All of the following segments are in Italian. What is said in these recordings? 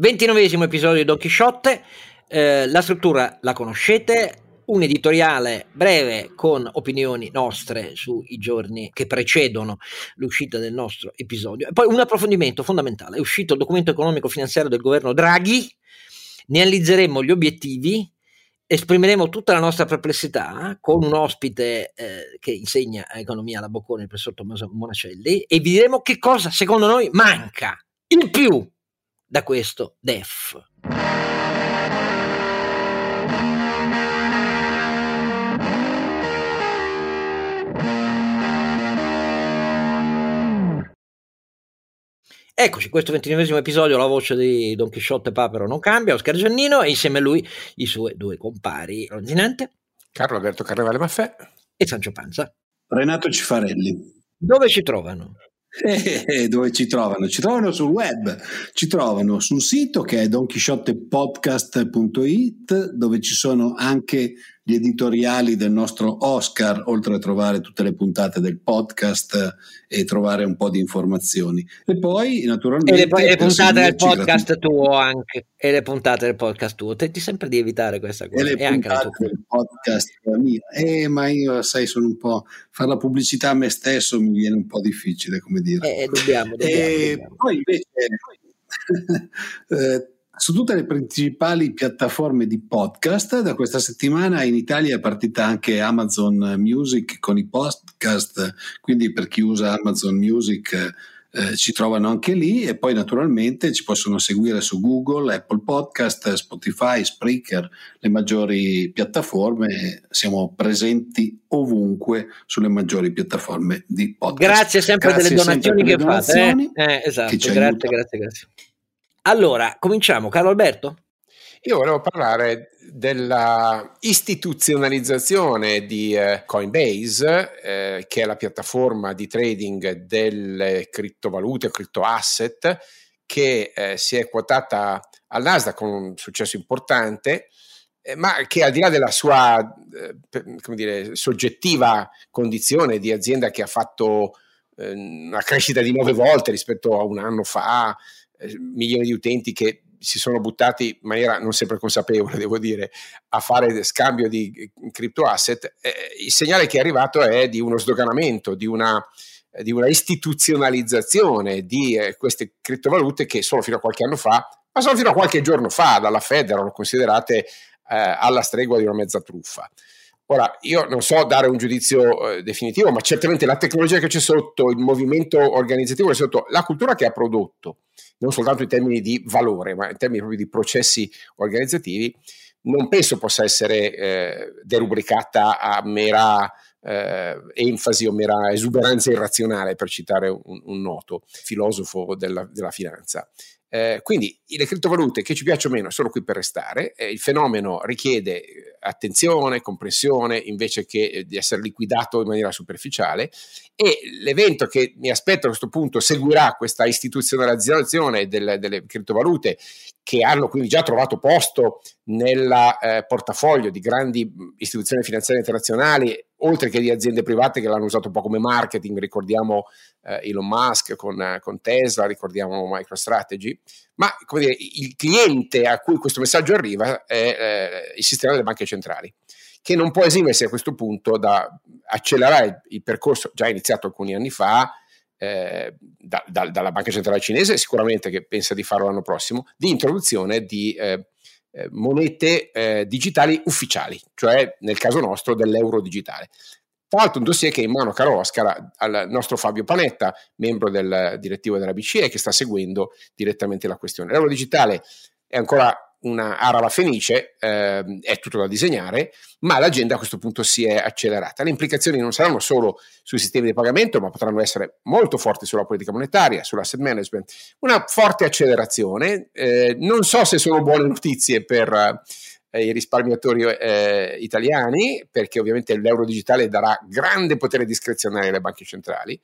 29esimo episodio di Don Chisciotte, la struttura la conoscete, un editoriale breve con opinioni nostre sui giorni che precedono l'uscita del nostro episodio e poi un approfondimento fondamentale. È uscito il documento economico finanziario del governo Draghi, ne analizzeremo gli obiettivi, esprimeremo tutta la nostra perplessità con un ospite che insegna economia alla Bocconi, il professor Tommaso Monacelli, e vi diremo che cosa secondo noi manca in più da questo DEF. Eccoci, questo 29esimo episodio, la voce di Don Chisciotte Papero non cambia, Oscar Giannino, e insieme a lui i suoi due compari, Ronzinante, Carlo Alberto Carnevale Maffè e Sancio Panza, Renato Cifarelli. Dove ci trovano? Dove ci trovano? Ci trovano sul web, ci trovano sul sito che è Donchisciottepodcast.it, dove ci sono anche gli editoriali del nostro Oscar, oltre a trovare tutte le puntate del podcast e trovare un po' di informazioni. E poi naturalmente le puntate del podcast tuo anche. E le puntate del podcast tuo. Tenti sempre di evitare questa cosa. E anche la tua del podcast mia. Ma io sai, sono un po', fare la pubblicità a me stesso mi viene un po' difficile, come dire. Dobbiamo. Poi invece su tutte le principali piattaforme di podcast, da questa settimana in Italia è partita anche Amazon Music con i podcast, quindi per chi usa Amazon Music ci trovano anche lì, e poi naturalmente ci possono seguire su Google, Apple Podcast, Spotify, Spreaker, le maggiori piattaforme. Siamo presenti ovunque sulle maggiori piattaforme di podcast. Grazie sempre delle donazioni che fate. Esatto, grazie. Allora, cominciamo, Carlo Alberto. Io volevo parlare della istituzionalizzazione di Coinbase, che è la piattaforma di trading delle criptovalute, criptoasset, che si è quotata al Nasdaq con un successo importante, ma che al di là della sua soggettiva condizione di azienda che ha fatto una crescita di 9 volte rispetto a un anno fa, milioni di utenti che si sono buttati in maniera non sempre consapevole, devo dire, a fare scambio di crypto asset, il segnale che è arrivato è di uno sdoganamento, di una istituzionalizzazione di queste criptovalute che solo fino a qualche anno fa, ma solo fino a qualche giorno fa dalla Fed erano considerate alla stregua di una mezza truffa. Ora, io non so dare un giudizio definitivo, ma certamente la tecnologia che c'è sotto, il movimento organizzativo che c'è sotto, la cultura che ha prodotto, non soltanto in termini di valore, ma in termini proprio di processi organizzativi, non penso possa essere derubricata a mera enfasi o mera esuberanza irrazionale, per citare un noto filosofo della finanza. Quindi le criptovalute, che ci piacciono o meno, sono qui per restare. Il fenomeno richiede attenzione, comprensione, invece che di essere liquidato in maniera superficiale, e l'evento che mi aspetto a questo punto seguirà questa istituzionalizzazione delle criptovalute, che hanno quindi già trovato posto nel portafoglio di grandi istituzioni finanziarie internazionali, oltre che di aziende private che l'hanno usato un po' come marketing. Ricordiamo Elon Musk con Tesla, ricordiamo MicroStrategy, ma come dire, il cliente a cui questo messaggio arriva è il sistema delle banche centrali, che non può esimersi a questo punto da accelerare il percorso già iniziato alcuni anni fa, dalla Banca Centrale Cinese sicuramente, che pensa di farlo l'anno prossimo, di introduzione di monete digitali ufficiali, cioè nel caso nostro dell'euro digitale. Tra l'altro un dossier che è in mano, caro Oscar, al nostro Fabio Panetta, membro del direttivo della BCE, che sta seguendo direttamente la questione. L'euro digitale è ancora una araba fenice, è tutto da disegnare, ma l'agenda a questo punto si è accelerata. Le implicazioni non saranno solo sui sistemi di pagamento, ma potranno essere molto forti sulla politica monetaria, sull'asset management. Una forte accelerazione. Non so se sono buone notizie per i risparmiatori italiani, perché ovviamente l'euro digitale darà grande potere discrezionale alle banche centrali.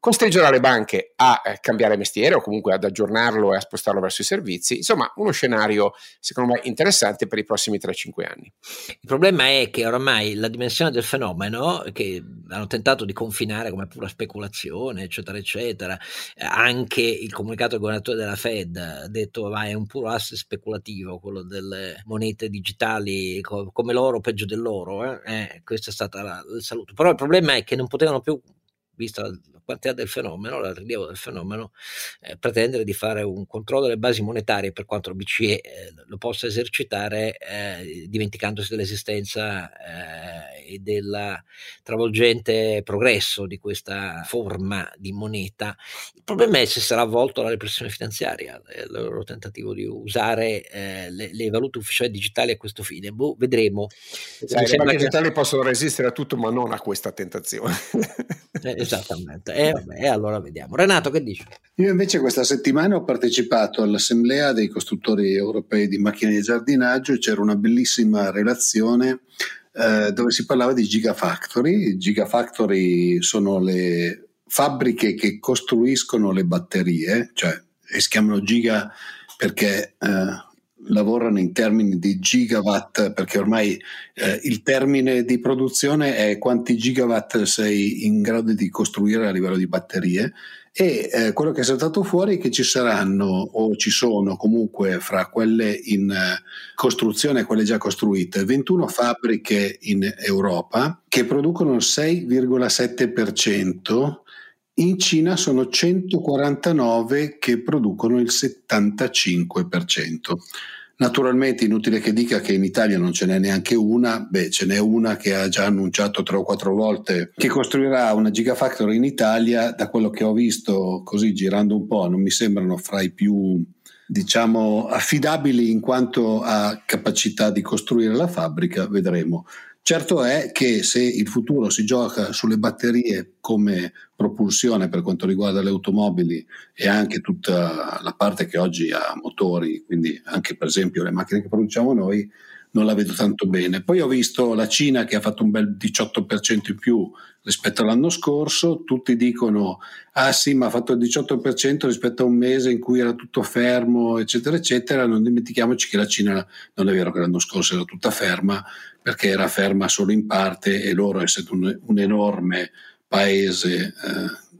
costringerà le banche a cambiare mestiere o comunque ad aggiornarlo e a spostarlo verso i servizi. Insomma, uno scenario secondo me interessante per i prossimi 3-5 anni. Il problema è che oramai la dimensione del fenomeno, che hanno tentato di confinare come pura speculazione eccetera eccetera, anche il comunicato del governatore della Fed ha detto vai, è un puro asset speculativo quello delle monete digitali, come l'oro peggio dell'oro, questa è stata il saluto. Però il problema è che non potevano più, vista la quantità del fenomeno, il rilievo del fenomeno, pretendere di fare un controllo delle basi monetarie, per quanto la BCE lo possa esercitare, dimenticandosi dell'esistenza e del travolgente progresso di questa forma di moneta. Il problema è se sarà avvolto alla repressione finanziaria, il loro tentativo di usare le valute ufficiali digitali a questo fine. Vedremo. Le valute digitali possono resistere a tutto, ma non a questa tentazione. Esattamente, allora vediamo. Renato, che dici? Io invece questa settimana ho partecipato all'assemblea dei costruttori europei di macchine di giardinaggio e c'era una bellissima relazione dove si parlava di gigafactory. Gigafactory sono le fabbriche che costruiscono le batterie, cioè si chiamano giga perché lavorano in termini di gigawatt, perché ormai il termine di produzione è quanti gigawatt sei in grado di costruire a livello di batterie, e quello che è saltato fuori è che ci saranno, o ci sono comunque, fra quelle in costruzione e quelle già costruite, 21 fabbriche in Europa che producono il 6,7%, in Cina sono 149 che producono il 75%. Naturalmente inutile che dica che in Italia non ce n'è neanche una, ce n'è una che ha già annunciato 3 o 4 volte che costruirà una gigafactory in Italia. Da quello che ho visto così girando un po', non mi sembrano fra i più, diciamo, affidabili in quanto a capacità di costruire la fabbrica, vedremo. Certo è che se il futuro si gioca sulle batterie come propulsione per quanto riguarda le automobili e anche tutta la parte che oggi ha motori, quindi anche per esempio le macchine che produciamo noi, non la vedo tanto bene. Poi ho visto la Cina che ha fatto un bel 18% in più rispetto all'anno scorso. Tutti dicono ah sì, ma ha fatto il 18% rispetto a un mese in cui era tutto fermo eccetera eccetera. Non dimentichiamoci che la Cina, non è vero che l'anno scorso era tutta ferma, perché era ferma solo in parte, e loro, essendo un enorme paese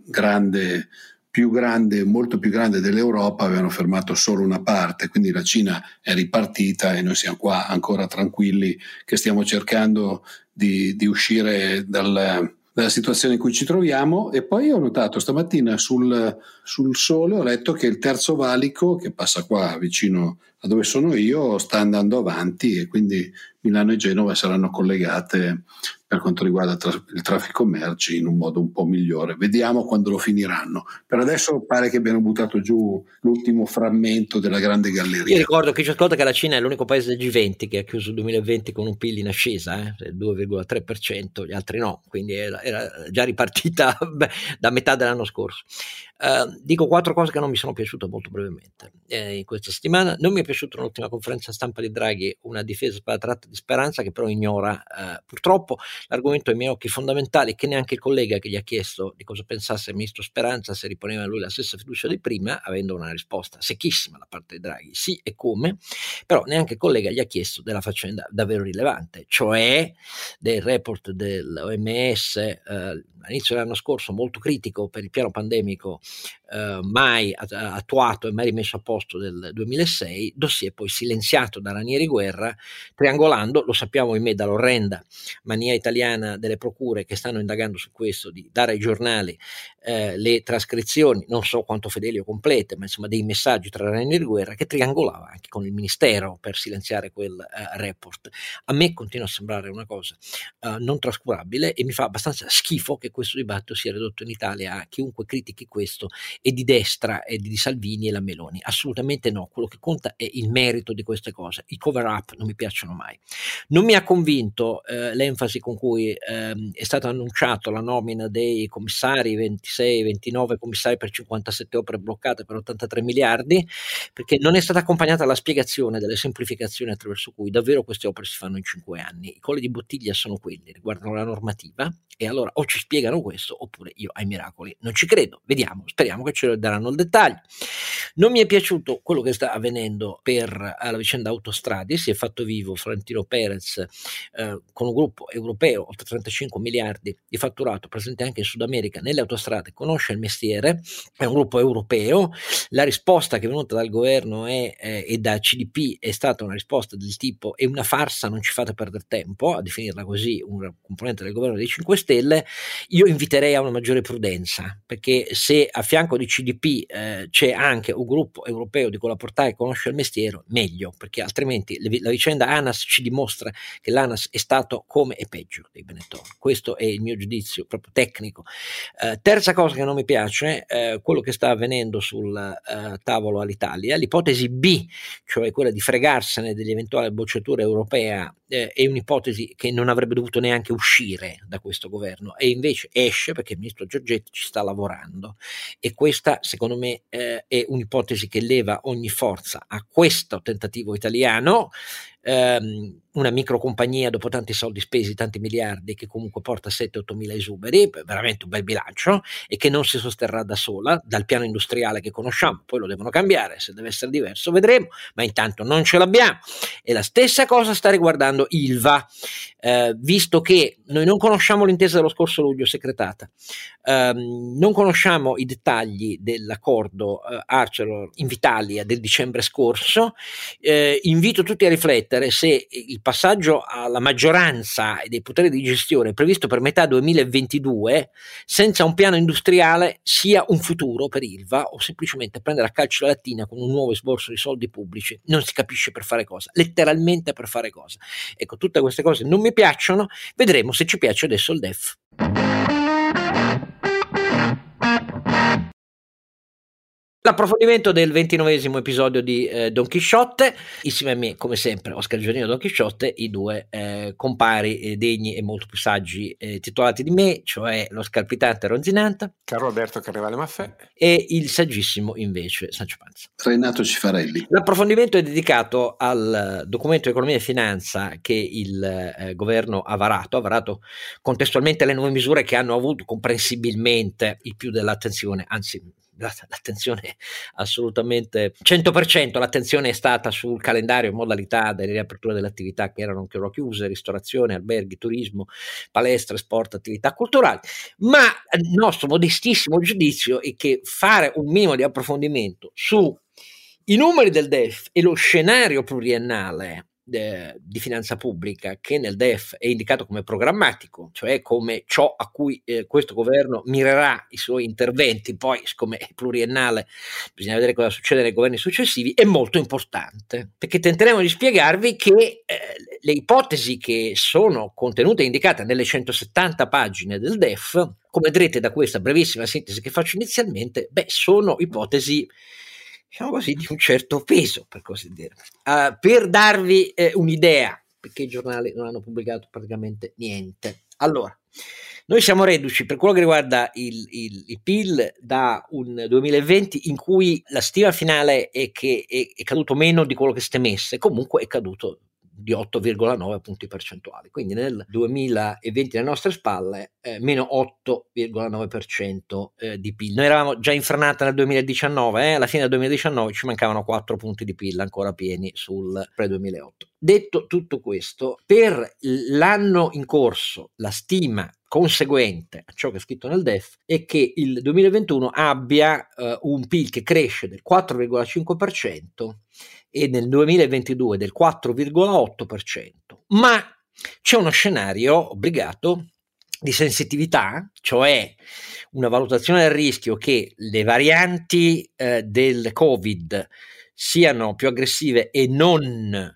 grande, più grande, molto più grande dell'Europa, avevano fermato solo una parte, quindi la Cina è ripartita e noi siamo qua ancora tranquilli che stiamo cercando di uscire dalla situazione in cui ci troviamo. E poi ho notato stamattina sul Sole, ho letto che il terzo valico che passa qua vicino a dove sono io sta andando avanti, e quindi Milano e Genova saranno collegate per quanto riguarda il traffico merci in un modo un po' migliore. Vediamo quando lo finiranno. Per adesso pare che abbiano buttato giù l'ultimo frammento della grande galleria. Io ricordo che ci ascolta che la Cina è l'unico paese del G20 che ha chiuso il 2020 con un PIL in ascesa, del 2,3%, gli altri no, quindi era già ripartita da metà dell'anno scorso. Dico 4 cose che non mi sono piaciute molto brevemente in questa settimana. Non mi è piaciuta l'ultima conferenza stampa di Draghi, una difesa sparatratta di Speranza che però ignora purtroppo l'argomento ai miei occhi fondamentale, che neanche il collega che gli ha chiesto di cosa pensasse il ministro Speranza, se riponeva a lui la stessa fiducia di prima, avendo una risposta secchissima da parte di Draghi, sì e come, però neanche il collega gli ha chiesto della faccenda davvero rilevante, cioè del report dell'OMS all'inizio dell'anno scorso, molto critico per il piano pandemico mai attuato e mai rimesso a posto del 2006, dossier poi silenziato da Ranieri Guerra, triangolando, lo sappiamo ahimè dall'orrenda mania italiana delle procure che stanno indagando su questo, di dare ai giornali le trascrizioni, non so quanto fedeli o complete, ma insomma dei messaggi tra Ranieri Guerra, che triangolava anche con il ministero per silenziare quel report. A me continua a sembrare una cosa non trascurabile, e mi fa abbastanza schifo che questo dibattito sia ridotto in Italia a chiunque critichi questo e di destra e di Salvini e la Meloni. Assolutamente no, quello che conta è il merito di queste cose. I cover up non mi piacciono mai. Non mi ha convinto l'enfasi con cui è stata annunciata la nomina dei commissari, 29 commissari per 57 opere bloccate per 83 miliardi, perché non è stata accompagnata la spiegazione delle semplificazioni attraverso cui davvero queste opere si fanno in 5 anni. I colli di bottiglia sono quelli, riguardano la normativa, e allora o ci spiegano questo oppure io ai miracoli non ci credo. Vediamo, speriamo che ce lo daranno il dettaglio. Non mi è piaciuto quello che sta avvenendo per la vicenda autostrade. Si è fatto vivo Florentino Perez con un gruppo europeo, oltre 35 miliardi di fatturato, presente anche in Sud America nelle autostrade, conosce il mestiere, è un gruppo europeo. La risposta che è venuta dal governo e da CDP è stata una risposta del tipo è una farsa, non ci fate perdere tempo, a definirla così un componente del governo dei 5 Stelle. Io inviterei a una maggiore prudenza, perché se a fianco di CDP c'è anche un gruppo europeo di cui la portata conosce il mestiere, meglio, perché altrimenti la vicenda Anas ci dimostra che l'Anas è stato come e peggio dei Benetton. Questo è il mio giudizio proprio tecnico. Terza cosa che non mi piace, quello che sta avvenendo sul tavolo all'Italia, l'ipotesi B, cioè quella di fregarsene dell'eventuale bocciatura europea, è un'ipotesi che non avrebbe dovuto neanche uscire da questo governo, e invece esce perché il ministro Giorgetti ci sta lavorando, e questa secondo me è un'ipotesi che leva ogni forza a questo tentativo italiano, una microcompagnia dopo tanti soldi spesi, tanti miliardi, che comunque porta 7-8 mila esuberi, veramente un bel bilancio, e che non si sosterrà da sola dal piano industriale che conosciamo. Poi lo devono cambiare, se deve essere diverso vedremo, ma intanto non ce l'abbiamo. E la stessa cosa sta riguardando ILVA, visto che noi non conosciamo l'intesa dello scorso luglio secretata, non conosciamo i dettagli dell'accordo Arcelor-Invitalia del dicembre scorso. Invito tutti a riflettere se il passaggio alla maggioranza e dei poteri di gestione previsto per metà 2022 senza un piano industriale sia un futuro per ILVA, o semplicemente prendere a calcio la lattina con un nuovo esborso di soldi pubblici, non si capisce per fare cosa, letteralmente per fare cosa. Ecco, tutte queste cose non mi piacciono. Vedremo se ci piace adesso il DEF. L'approfondimento del 29° episodio di Don Chisciotte, insieme a me come sempre Oscar Giannino e Don Chisciotte, i due compari degni e molto più saggi titolati di me, cioè lo scalpitante ronzinante Carlo Alberto Carnevale Maffè e il saggissimo invece Sancio Panza Renato Cifarelli. L'approfondimento è dedicato al documento economia e finanza che il governo ha varato, contestualmente alle nuove misure che hanno avuto comprensibilmente il più dell'attenzione, anzi l'attenzione assolutamente 100%. L'attenzione è stata sul calendario e modalità delle riaperture delle attività che erano ancora chiuse: ristorazione, alberghi, turismo, palestre, sport, attività culturali. Ma il nostro modestissimo giudizio è che fare un minimo di approfondimento su i numeri del DEF e lo scenario pluriennale di finanza pubblica, che nel DEF è indicato come programmatico, cioè come ciò a cui questo governo mirerà i suoi interventi, poi siccome è pluriennale bisogna vedere cosa succede nei governi successivi, è molto importante, perché tenteremo di spiegarvi che le ipotesi che sono contenute e indicate nelle 170 pagine del DEF, come vedrete da questa brevissima sintesi che faccio inizialmente, sono ipotesi, diciamo così, di un certo peso, per così dire. Per darvi un'idea, perché i giornali non hanno pubblicato praticamente niente. Allora, noi siamo reduci per quello che riguarda il PIL da un 2020 in cui la stima finale è che è caduto meno di quello che si temesse, comunque è caduto di 8,9 punti percentuali, quindi nel 2020 alle nostre spalle meno 8,9% di PIL. Noi eravamo già in frenata nel 2019, alla fine del 2019 ci mancavano 4 punti di PIL ancora pieni sul pre-2008. Detto tutto questo, per l'anno in corso la stima conseguente a ciò che è scritto nel DEF è che il 2021 abbia un PIL che cresce del 4,5% e nel 2022 del 4,8%, ma c'è uno scenario obbligato di sensitività, cioè una valutazione del rischio che le varianti del Covid siano più aggressive e non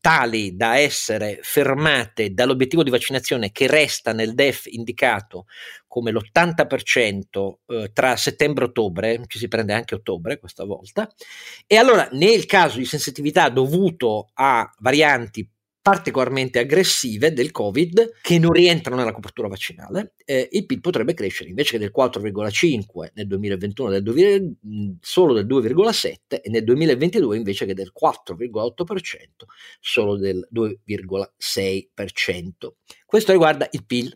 tali da essere fermate dall'obiettivo di vaccinazione che resta nel DEF indicato come l'80% tra settembre e ottobre, ci si prende anche ottobre questa volta, e allora nel caso di sensitività dovuto a varianti particolarmente aggressive del Covid che non rientrano nella copertura vaccinale, il PIL potrebbe crescere invece che del 4,5 nel 2021 solo del 2,7 e nel 2022 invece che del 4,8% solo del 2,6%. Questo riguarda il PIL.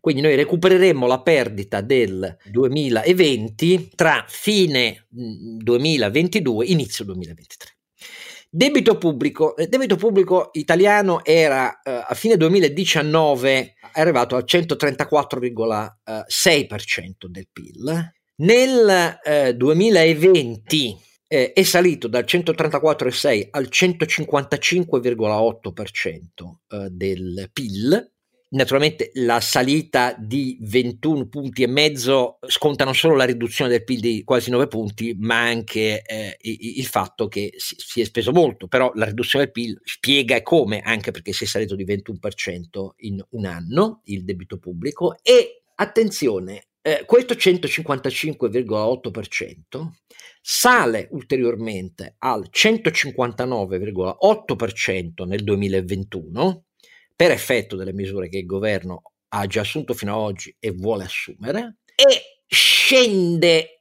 Quindi noi recupereremo la perdita del 2020 tra fine 2022 e inizio 2023. Debito pubblico italiano era a fine 2019 arrivato al 134,6% del PIL, nel 2020 è salito dal 134,6 al 155,8% del PIL. Naturalmente la salita di 21 punti e mezzo sconta non solo la riduzione del PIL di quasi 9 punti, ma anche il fatto che si è speso molto, però la riduzione del PIL spiega come, anche perché si è salito di 21% in un anno il debito pubblico. E attenzione, questo 155,8% sale ulteriormente al 159,8% nel 2021, per effetto delle misure che il governo ha già assunto fino ad oggi e vuole assumere, e scende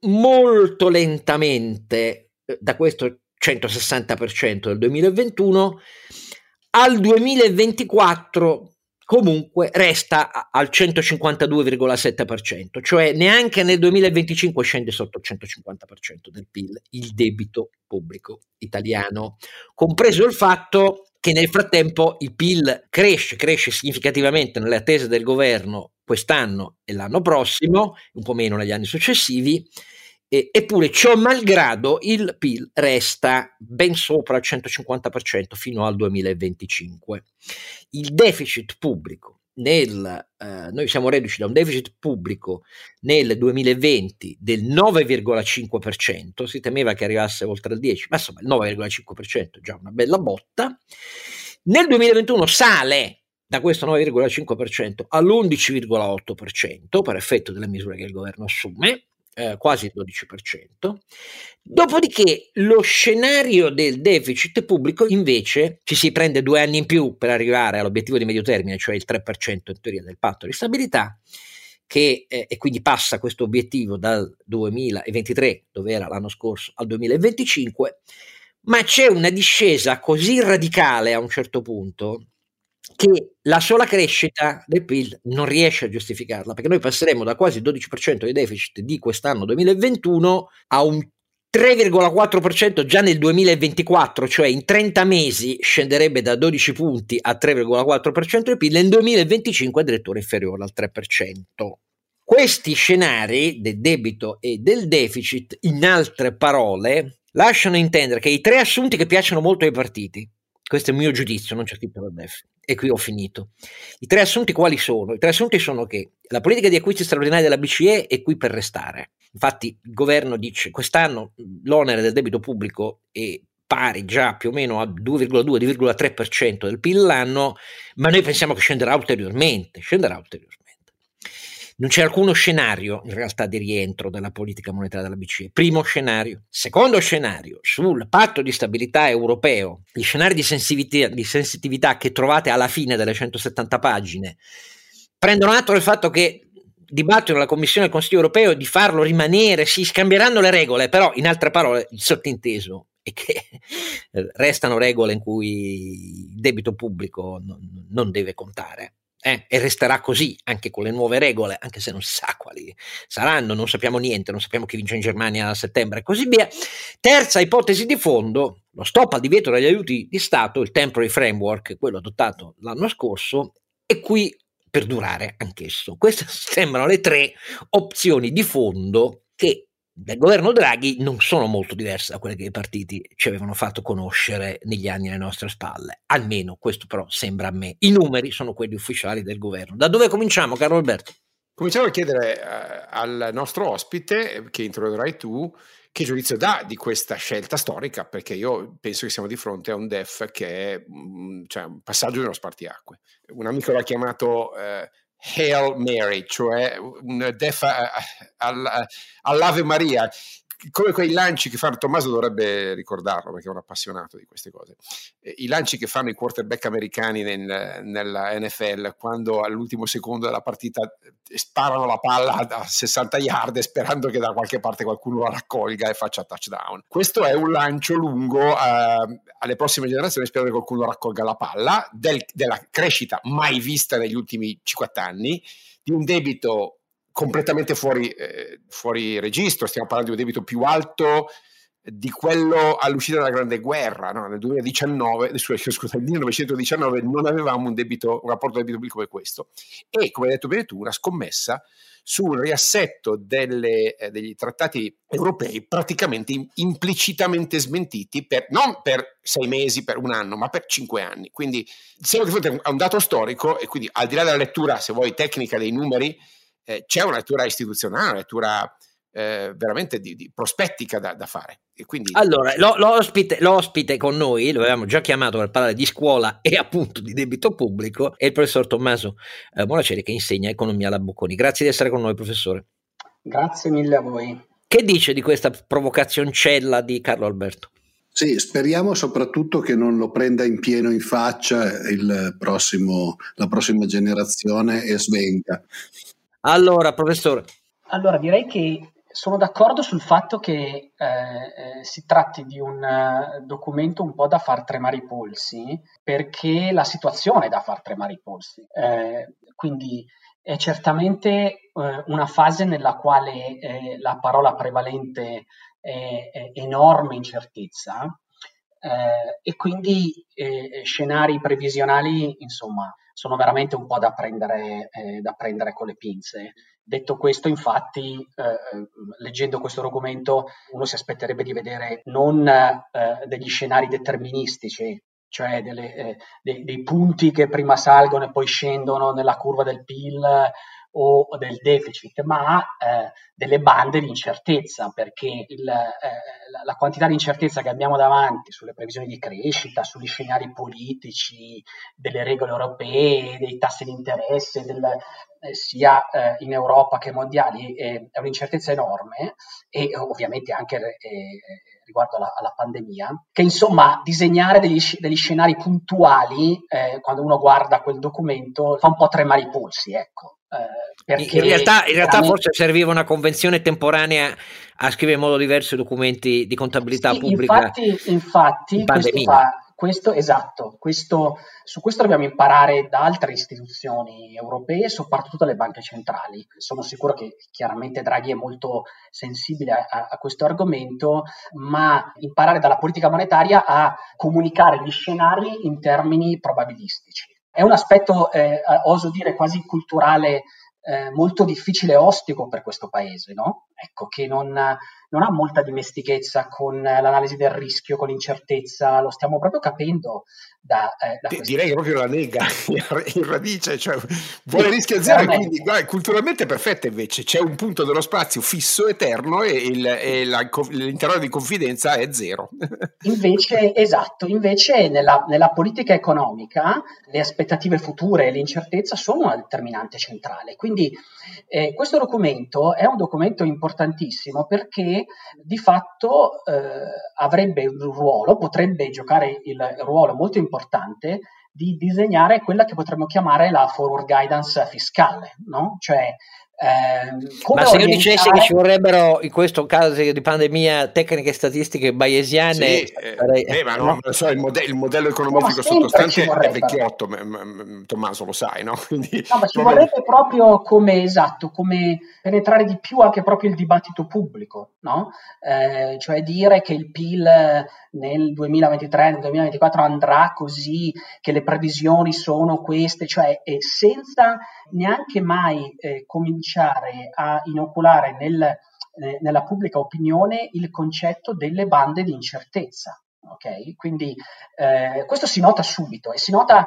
molto lentamente da questo 160% del 2021 al 2024, comunque resta al 152,7%, cioè neanche nel 2025 scende sotto il 150% del PIL il debito pubblico italiano, compreso il fatto che nel frattempo il PIL cresce significativamente nelle attese del governo quest'anno e l'anno prossimo, un po' meno negli anni successivi, eppure ciò malgrado il PIL resta ben sopra il 150% fino al 2025. Il deficit pubblico noi siamo reduci da un deficit pubblico nel 2020 del 9,5%, si temeva che arrivasse oltre il 10, ma insomma il 9,5% già una bella botta. Nel 2021 sale da questo 9,5% all'11,8% per effetto delle misure che il governo assume, quasi il 12%. Dopodiché lo scenario del deficit pubblico invece ci si prende 2 anni in più per arrivare all'obiettivo di medio termine, cioè il 3% in teoria del patto di stabilità, che e quindi passa questo obiettivo dal 2023, dove era l'anno scorso, al 2025, ma c'è una discesa così radicale a un certo punto che la sola crescita del PIL non riesce a giustificarla, perché noi passeremo da quasi il 12% di deficit di quest'anno 2021 a un 3,4% già nel 2024, cioè in 30 mesi scenderebbe da 12 punti a 3,4% del PIL, e nel 2025 addirittura inferiore al 3%. Questi scenari del debito e del deficit, in altre parole, lasciano intendere che i tre assunti che piacciono molto ai partiti, questo è il mio giudizio, non c'è scritto dal DEF, e qui ho finito. I tre assunti quali sono? I tre assunti sono che la politica di acquisti straordinari della BCE è qui per restare. Infatti il governo dice quest'anno l'onere del debito pubblico è pari già più o meno a 2,2-2,3% del PIL l'anno, ma noi pensiamo che scenderà ulteriormente. Non c'è alcuno scenario in realtà di rientro della politica monetaria della BCE. Primo scenario. Secondo scenario, sul patto di stabilità europeo, gli scenari di sensitività che trovate alla fine delle 170 pagine prendono atto del fatto che dibattono la Commissione del Consiglio europeo di farlo rimanere, si scambieranno le regole, però in altre parole il sottinteso è che restano regole in cui il debito pubblico non deve contare. E resterà così anche con le nuove regole, anche se non si sa quali saranno, non sappiamo niente, non sappiamo chi vince in Germania a settembre e così via. Terza ipotesi di fondo, lo stop al divieto degli aiuti di Stato, il temporary framework, quello adottato l'anno scorso, è qui per durare anch'esso. Queste sembrano le tre opzioni di fondo che del governo Draghi non sono molto diverse da quelle che i partiti ci avevano fatto conoscere negli anni alle nostre spalle, almeno questo però sembra a me. I numeri sono quelli ufficiali del governo. Da dove cominciamo, Carlo Alberto? Cominciamo a chiedere al nostro ospite, che introdurrai tu, che giudizio dà di questa scelta storica, perché io penso che siamo di fronte a un DEF che è un passaggio di uno spartiacque. Un amico l'ha chiamato Hail Mary, cioè all'Ave Maria, come quei lanci che fanno, Tommaso dovrebbe ricordarlo perché è un appassionato di queste cose, i lanci che fanno i quarterback americani nella NFL quando all'ultimo secondo della partita sparano la palla a 60 yard sperando che da qualche parte qualcuno la raccolga e faccia touchdown. Questo è un lancio lungo alle prossime generazioni, spero che qualcuno raccolga la palla, della crescita mai vista negli ultimi 50 anni, di un debito completamente fuori registro. Stiamo parlando di un debito più alto di quello all'uscita della Grande Guerra, no? Nel 1919 non avevamo un rapporto debito pubblico come questo, e come hai detto bene tu, una scommessa sul riassetto degli trattati europei praticamente implicitamente smentiti non per 6 mesi, per un anno, ma per 5 anni. Quindi siamo di fronte a un dato storico, e quindi al di là della lettura, se vuoi, tecnica dei numeri, c'è una lettura istituzionale, una lettura veramente di prospettica da fare. E quindi... Allora, l'ospite con noi, lo avevamo già chiamato per parlare di scuola e appunto di debito pubblico, è il professor Tommaso Monacelli, che insegna economia alla Bocconi. Grazie di essere con noi, professore. Grazie mille a voi. Che dice di questa provocazioncella di Carlo Alberto? Sì, speriamo soprattutto che non lo prenda in pieno in faccia la prossima generazione e svenga. Allora, professore. Allora, direi che sono d'accordo sul fatto che si tratti di un documento un po' da far tremare i polsi, perché la situazione è da far tremare i polsi. Quindi è certamente una fase nella quale la parola prevalente è enorme incertezza, e quindi scenari previsionali, insomma, sono veramente un po' da prendere con le pinze. Detto questo, infatti, leggendo questo documento uno si aspetterebbe di vedere non degli scenari deterministici, cioè dei punti che prima salgono e poi scendono nella curva del PIL o del deficit, ma delle bande di incertezza, perché la quantità di incertezza che abbiamo davanti sulle previsioni di crescita, sugli scenari politici, delle regole europee, dei tassi di interesse, sia in Europa che mondiali, è un'incertezza enorme, e ovviamente anche riguardo alla pandemia, che insomma disegnare degli scenari puntuali, quando uno guarda quel documento, fa un po' tremare i polsi, ecco. Perché in realtà forse serviva una convenzione temporanea a scrivere in modo diverso i documenti di contabilità pubblica. Infatti su questo dobbiamo imparare da altre istituzioni europee, soprattutto dalle banche centrali. Sono sicuro che chiaramente Draghi è molto sensibile a questo argomento, ma imparare dalla politica monetaria a comunicare gli scenari in termini probabilistici. È un aspetto, oso dire, quasi culturale, molto difficile e ostico per questo paese, no? Ecco, che non ha molta dimestichezza con l'analisi del rischio, con l'incertezza, lo stiamo proprio capendo da direi che proprio la nega in radice, cioè vuole rischio zero, quindi guarda, culturalmente perfetto. Invece c'è un punto dello spazio fisso, eterno, l'intervallo di confidenza è zero. Invece nella politica economica le aspettative future e l'incertezza sono una determinante centrale, quindi questo documento è un documento importantissimo, perché di fatto avrebbe potrebbe giocare il ruolo molto importante di disegnare quella che potremmo chiamare la forward guidance fiscale, no? Cioè, ma se io dicessi che ci vorrebbero, in questo caso di pandemia, tecniche statistiche bayesiane, ma non lo so, il modello economico sottostante è vecchiotto, Tommaso, lo sai, no? Quindi, no, ma ci vorrebbe proprio come penetrare di più anche proprio il dibattito pubblico, no? Cioè dire che il PIL nel 2023, nel 2024 andrà così, che le previsioni sono queste, cioè senza neanche mai cominciare a inoculare nella pubblica opinione il concetto delle bande di incertezza. Okay? Quindi questo si nota subito, e si nota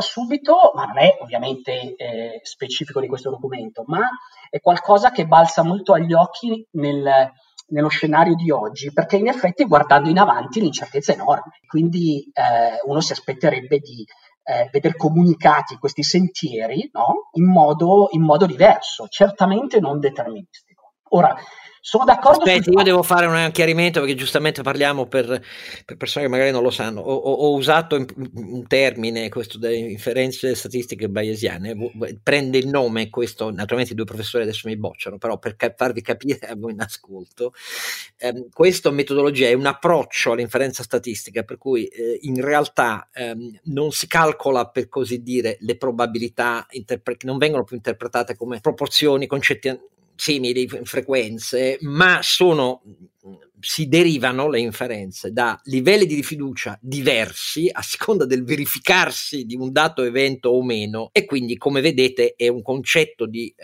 subito, ma non è ovviamente specifico di questo documento, ma è qualcosa che balza molto agli occhi nello scenario di oggi, perché in effetti guardando in avanti l'incertezza è enorme, quindi uno si aspetterebbe di veder comunicati questi sentieri, no? in modo diverso, certamente non deterministico. Ora, sono d'accordo. Aspetti, io devo fare un chiarimento, perché giustamente parliamo per persone che magari non lo sanno. Ho usato un termine, questo delle inferenze statistiche bayesiane, prende il nome, questo naturalmente i due professori adesso mi bocciano, però per farvi capire a voi in ascolto, questa metodologia è un approccio all'inferenza statistica, per cui in realtà non si calcola, per così dire, le probabilità, non vengono più interpretate come proporzioni, concetti simili, frequenze, ma si derivano le inferenze da livelli di fiducia diversi a seconda del verificarsi di un dato evento o meno, e quindi, come vedete, è un concetto di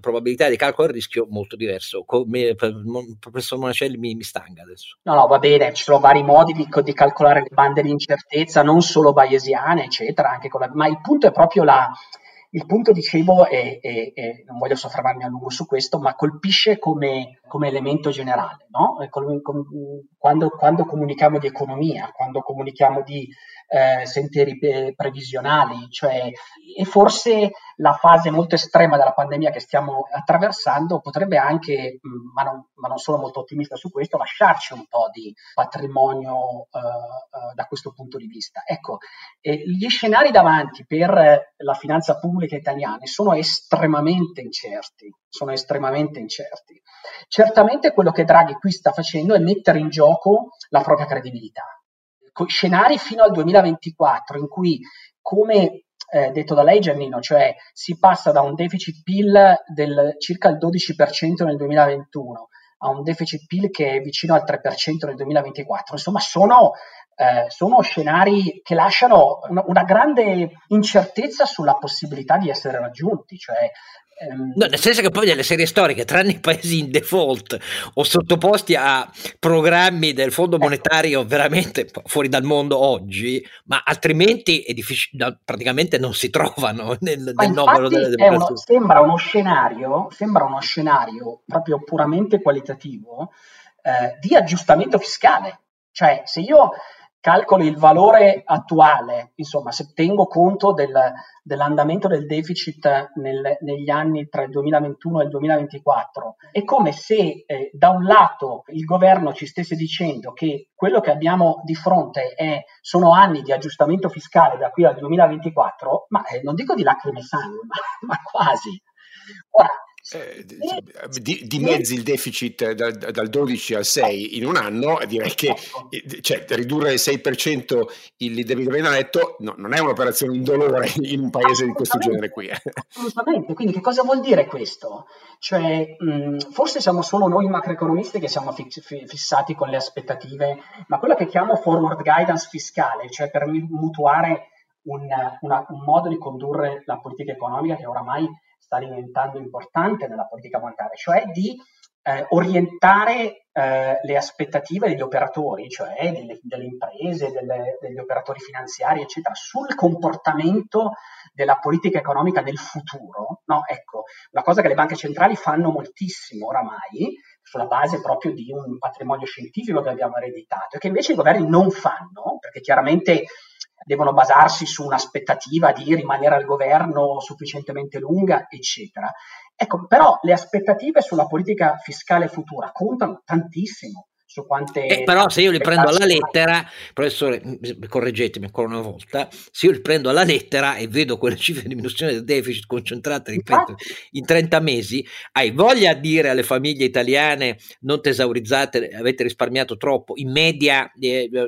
probabilità di calcolo del rischio molto diverso. Professor Monacelli mi stanga adesso. No, va bene, ci sono vari modi di calcolare le bande di incertezza, non solo bayesiane, eccetera, anche ma il punto è proprio il punto, dicevo, e non voglio soffermarmi a lungo su questo, ma colpisce come elemento generale, no? Quando comunichiamo di economia, quando comunichiamo di sentieri previsionali, cioè, e forse la fase molto estrema della pandemia che stiamo attraversando potrebbe anche, ma non sono molto ottimista su questo, lasciarci un po' di patrimonio da questo punto di vista. Ecco, gli scenari davanti per la finanza pubblica italiana sono estremamente incerti. Certamente quello che Draghi qui sta facendo è mettere in gioco la propria credibilità. Scenari fino al 2024 in cui, come detto da lei, Giannino, cioè si passa da un deficit PIL del circa il 12% nel 2021 a un deficit PIL che è vicino al 3% nel 2024, insomma sono scenari che lasciano una grande incertezza sulla possibilità di essere raggiunti, cioè no, nel senso che poi nelle serie storiche, tranne i paesi in default o sottoposti a programmi del Fondo Monetario veramente fuori dal mondo oggi, ma altrimenti è difficile, praticamente non si trovano nel numero delle persone. Sembra uno scenario proprio puramente qualitativo di aggiustamento fiscale, cioè se io calcolo il valore attuale, insomma, se tengo conto dell'andamento del deficit negli anni tra il 2021 e il 2024, è come se da un lato il governo ci stesse dicendo che quello che abbiamo di fronte sono anni di aggiustamento fiscale da qui al 2024, ma non dico di lacrime e sangue, ma quasi. Ora, dimezzi il deficit dal 12 al 6 in un anno, direi che, cioè, ridurre il 6% il debito netto non è un'operazione indolore in un paese di questo genere qui. Assolutamente, quindi che cosa vuol dire questo? Cioè, forse siamo solo noi macroeconomisti che siamo fissati con le aspettative, ma quello che chiamo forward guidance fiscale, cioè per mutuare un modo di condurre la politica economica che oramai sta diventando importante nella politica monetaria, cioè di orientare le aspettative degli operatori, cioè delle imprese, degli operatori finanziari, eccetera, sul comportamento della politica economica del futuro. No, ecco, una cosa che le banche centrali fanno moltissimo oramai, sulla base proprio di un patrimonio scientifico che abbiamo ereditato, e che invece i governi non fanno, perché chiaramente devono basarsi su un'aspettativa di rimanere al governo sufficientemente lunga, eccetera. Ecco, però le aspettative sulla politica fiscale futura contano tantissimo. Su quante però se io li prendo alla lettera, professore, correggetemi ancora una volta, se io li prendo alla lettera e vedo quelle cifre di diminuzione del deficit concentrate, ripeto, in 30 mesi, hai voglia a dire alle famiglie italiane non tesaurizzate, avete risparmiato troppo, in media,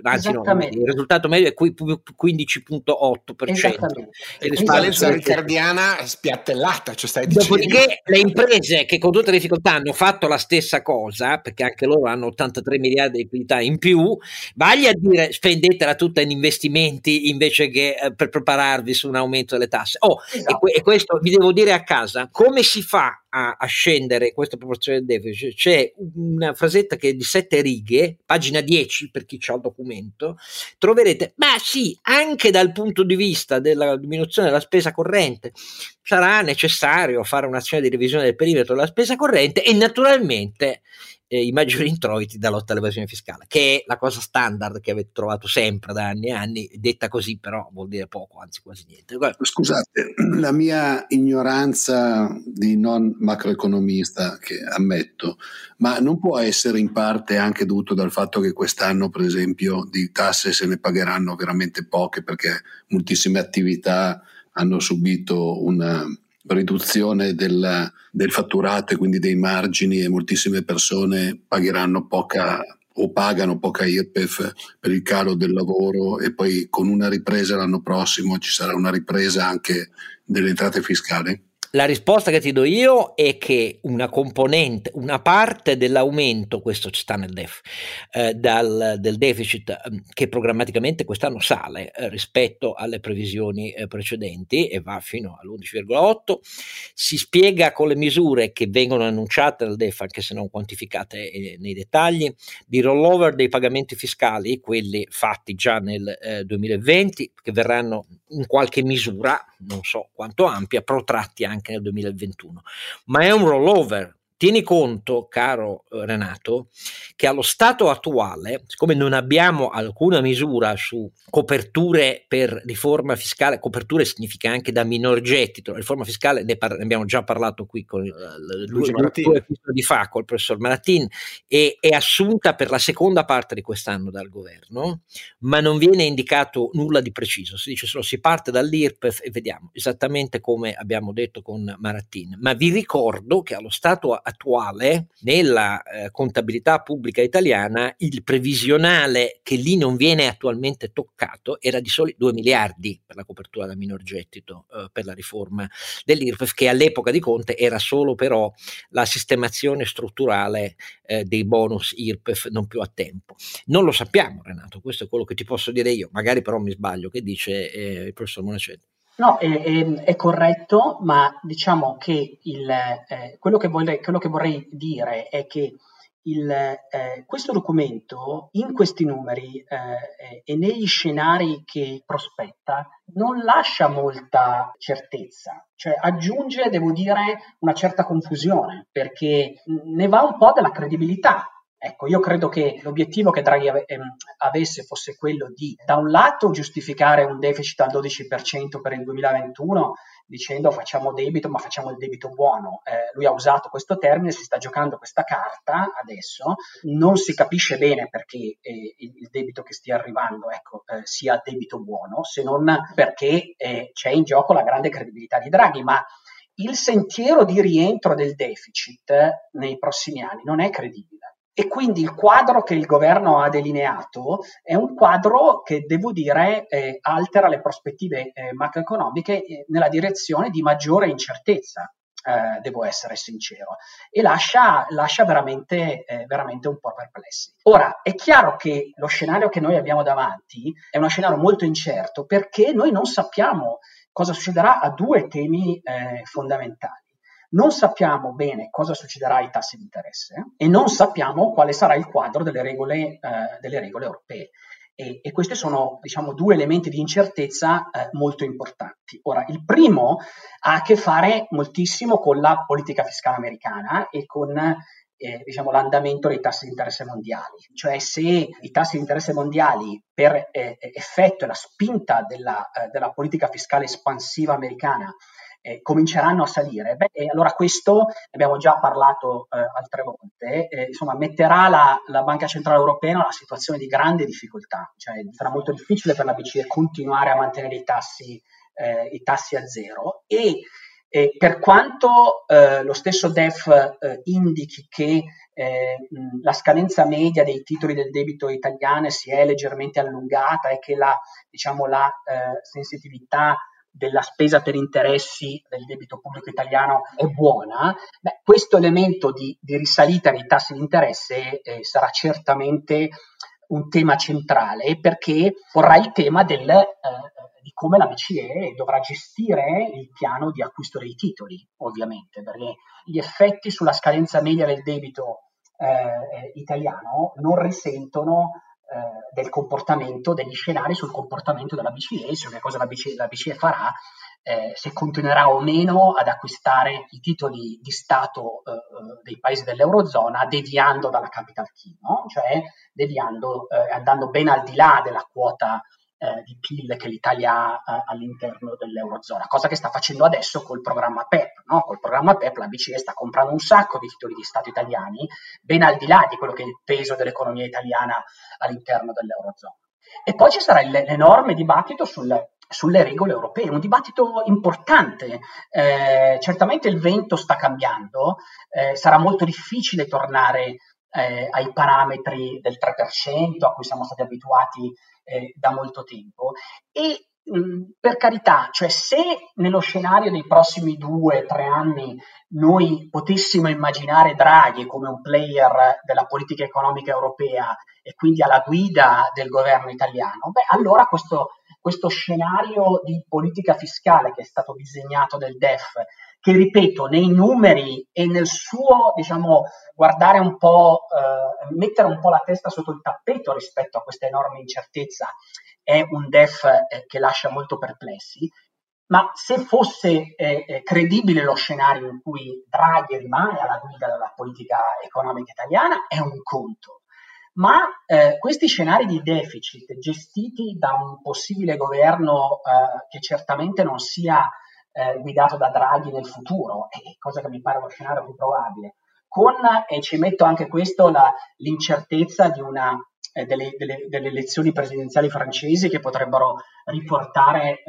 anzi no, il risultato medio è qui 15,8%. Equivalenza ricardiana spiattellata, cioè stai dicendo. Dopodiché le imprese che con tutte le difficoltà hanno fatto la stessa cosa, perché anche loro hanno 83 miliardi di liquidità in più, vagli a dire spendetela tutta in investimenti invece che per prepararvi su un aumento delle tasse. Esatto. E questo vi devo dire a casa, come si fa a scendere questa proporzione del deficit. C'è una frasetta che è di 7 righe, pagina 10 per chi ha il documento, troverete, ma sì, anche dal punto di vista della diminuzione della spesa corrente sarà necessario fare un'azione di revisione del perimetro della spesa corrente e naturalmente i maggiori introiti da lotta all'evasione fiscale, che è la cosa standard che avete trovato sempre da anni e anni, detta così però vuol dire poco, anzi quasi niente. Scusate, la mia ignoranza di non macroeconomista che ammetto, ma non può essere in parte anche dovuto dal fatto che quest'anno per esempio di tasse se ne pagheranno veramente poche perché moltissime attività hanno subito una riduzione del fatturato e quindi dei margini e moltissime persone pagheranno poca o pagano poca IRPEF per il calo del lavoro e poi con una ripresa l'anno prossimo ci sarà una ripresa anche delle entrate fiscali? La risposta che ti do io è che una componente, una parte dell'aumento, questo ci sta nel DEF, del deficit che programmaticamente quest'anno sale rispetto alle previsioni precedenti e va fino all'11,8, si spiega con le misure che vengono annunciate dal DEF, anche se non quantificate nei dettagli, di rollover dei pagamenti fiscali, quelli fatti già nel 2020, che verranno in qualche misura, non so quanto ampia, protratti anche nel 2021, ma è un rollover. Tieni conto, caro Renato, che allo stato attuale, siccome non abbiamo alcuna misura su coperture per riforma fiscale, coperture significa anche da minor gettito, la riforma fiscale ne abbiamo già parlato qui con due episodi di fa col professor Marattin, è assunta per la seconda parte di quest'anno dal governo, ma non viene indicato nulla di preciso, si dice solo si parte dall'IRPEF e vediamo, esattamente come abbiamo detto con Marattin, ma vi ricordo che allo stato attuale nella contabilità pubblica italiana il previsionale, che lì non viene attualmente toccato, era di soli 2 miliardi per la copertura da minor gettito per la riforma dell'IRPEF, che all'epoca di Conte era solo però la sistemazione strutturale dei bonus IRPEF non più a tempo. Non lo sappiamo, Renato, questo è quello che ti posso dire io, magari però mi sbaglio, che dice il professor Monacelli? No, è corretto, ma diciamo che quello che vorrei dire è che questo documento in questi numeri e negli scenari che prospetta non lascia molta certezza, cioè aggiunge, devo dire, una certa confusione, perché ne va un po' della credibilità. Ecco, io credo che l'obiettivo che Draghi avesse fosse quello di, da un lato, giustificare un deficit al 12% per il 2021 dicendo facciamo debito ma facciamo il debito buono. Lui ha usato questo termine, si sta giocando questa carta adesso, non si capisce bene perché il debito che stia arrivando sia debito buono, se non perché c'è in gioco la grande credibilità di Draghi, ma il sentiero di rientro del deficit nei prossimi anni non è credibile. E quindi il quadro che il governo ha delineato è un quadro che, devo dire, altera le prospettive macroeconomiche nella direzione di maggiore incertezza, devo essere sincero, e lascia veramente un po' perplessi. Ora, è chiaro che lo scenario che noi abbiamo davanti è uno scenario molto incerto, perché noi non sappiamo cosa succederà a due temi fondamentali. Non sappiamo bene cosa succederà ai tassi di interesse e non sappiamo quale sarà il quadro delle regole europee. E questi sono, diciamo, due elementi di incertezza molto importanti. Ora, il primo ha a che fare moltissimo con la politica fiscale americana e con l'andamento dei tassi di interesse mondiali. Cioè, se i tassi di interesse mondiali, per effetto e la spinta della politica fiscale espansiva americana, cominceranno a salire, e allora questo, ne abbiamo già parlato altre volte, metterà la Banca Centrale Europea in una situazione di grande difficoltà, cioè sarà molto difficile per la BCE continuare a mantenere i tassi a zero, e per quanto lo stesso DEF indichi che la scadenza media dei titoli del debito italiane si è leggermente allungata e che la sensitività della spesa per interessi del debito pubblico italiano è buona, questo elemento di risalita dei tassi di interesse sarà certamente un tema centrale, perché porrà il tema di come la BCE dovrà gestire il piano di acquisto dei titoli, ovviamente, perché gli effetti sulla scadenza media del debito italiano non risentono del comportamento, degli scenari sul comportamento della BCE, su che cosa la BCE farà, se continuerà o meno ad acquistare i titoli di Stato dei paesi dell'Eurozona, deviando dalla capital key, no? Cioè deviando, andando ben al di là della quota di PIL che l'Italia ha all'interno dell'Eurozona, cosa che sta facendo adesso col programma PEP, no? Col programma PEP la BCE sta comprando un sacco di titoli di Stato italiani, ben al di là di quello che è il peso dell'economia italiana all'interno dell'Eurozona. E poi ci sarà l'enorme dibattito sulle regole europee, un dibattito importante. Certamente il vento sta cambiando, sarà molto difficile tornare ai parametri del 3% a cui siamo stati abituati da molto tempo, e per carità, cioè se nello scenario dei prossimi 2-3 anni noi potessimo immaginare Draghi come un player della politica economica europea e quindi alla guida del governo italiano, beh, allora questo scenario di politica fiscale che è stato disegnato del DEF, che ripeto, nei numeri e nel suo, diciamo, guardare un po', mettere un po' la testa sotto il tappeto rispetto a questa enorme incertezza, è un DEF che lascia molto perplessi. Ma se fosse credibile lo scenario in cui Draghi rimane alla guida della politica economica italiana, è un conto. Ma questi scenari di deficit gestiti da un possibile governo che certamente non sia guidato da Draghi nel futuro, cosa che mi pare lo scenario più probabile, ci metto anche questo l'incertezza di delle elezioni presidenziali francesi che potrebbero riportare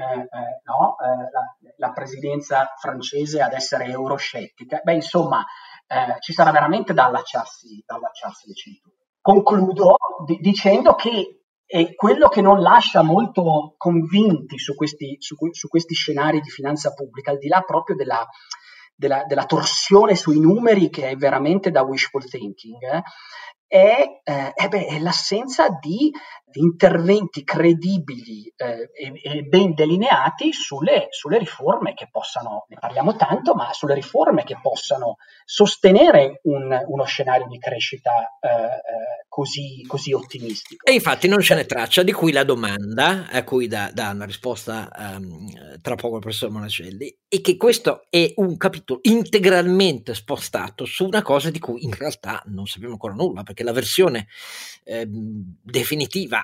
la presidenza francese ad essere euroscettica, beh, insomma ci sarà veramente da allacciarsi le cinture. Concludo dicendo che quello che non lascia molto convinti su questi scenari di finanza pubblica, al di là proprio della torsione sui numeri che è veramente da wishful thinking, è l'assenza di interventi credibili e ben delineati sulle riforme che possano, ne parliamo tanto, ma sulle riforme che possano sostenere uno scenario di crescita così ottimistico. E infatti non ce n'è traccia, di cui la domanda a cui dà una risposta tra poco il professor Monacelli, e che questo è un capitolo integralmente spostato su una cosa di cui in realtà non sappiamo ancora nulla, perché la versione definitiva,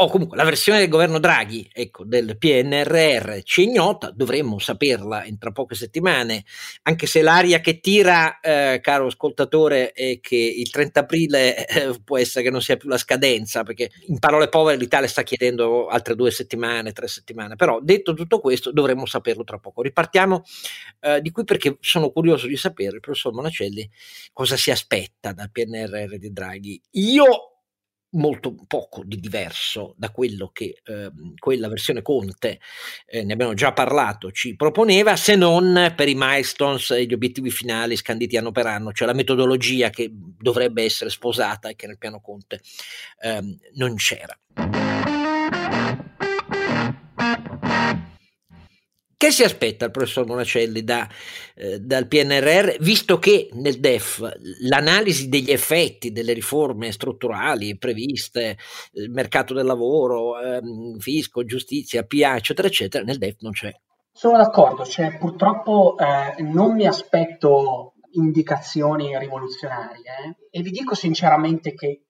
o comunque la versione del governo Draghi, ecco, del PNRR ci è ignota, dovremmo saperla in tra poche settimane, anche se l'aria che tira, caro ascoltatore, è che il 30 aprile può essere che non sia più la scadenza, perché in parole povere l'Italia sta chiedendo altre 2 settimane, 3 settimane, però detto tutto questo dovremmo saperlo tra poco. Ripartiamo di qui, perché sono curioso di sapere, il professor Monacelli, cosa si aspetta dal PNRR di Draghi. Io molto poco di diverso da quello che quella versione Conte, ne abbiamo già parlato, ci proponeva, se non per i milestones e gli obiettivi finali scanditi anno per anno, cioè la metodologia che dovrebbe essere sposata e che nel piano Conte non c'era. Che si aspetta il professor Monacelli dal PNRR, visto che nel DEF l'analisi degli effetti delle riforme strutturali previste, mercato del lavoro, fisco, giustizia, PA, eccetera, eccetera, nel DEF non c'è? Sono d'accordo, cioè, purtroppo non mi aspetto indicazioni rivoluzionarie, e vi dico sinceramente che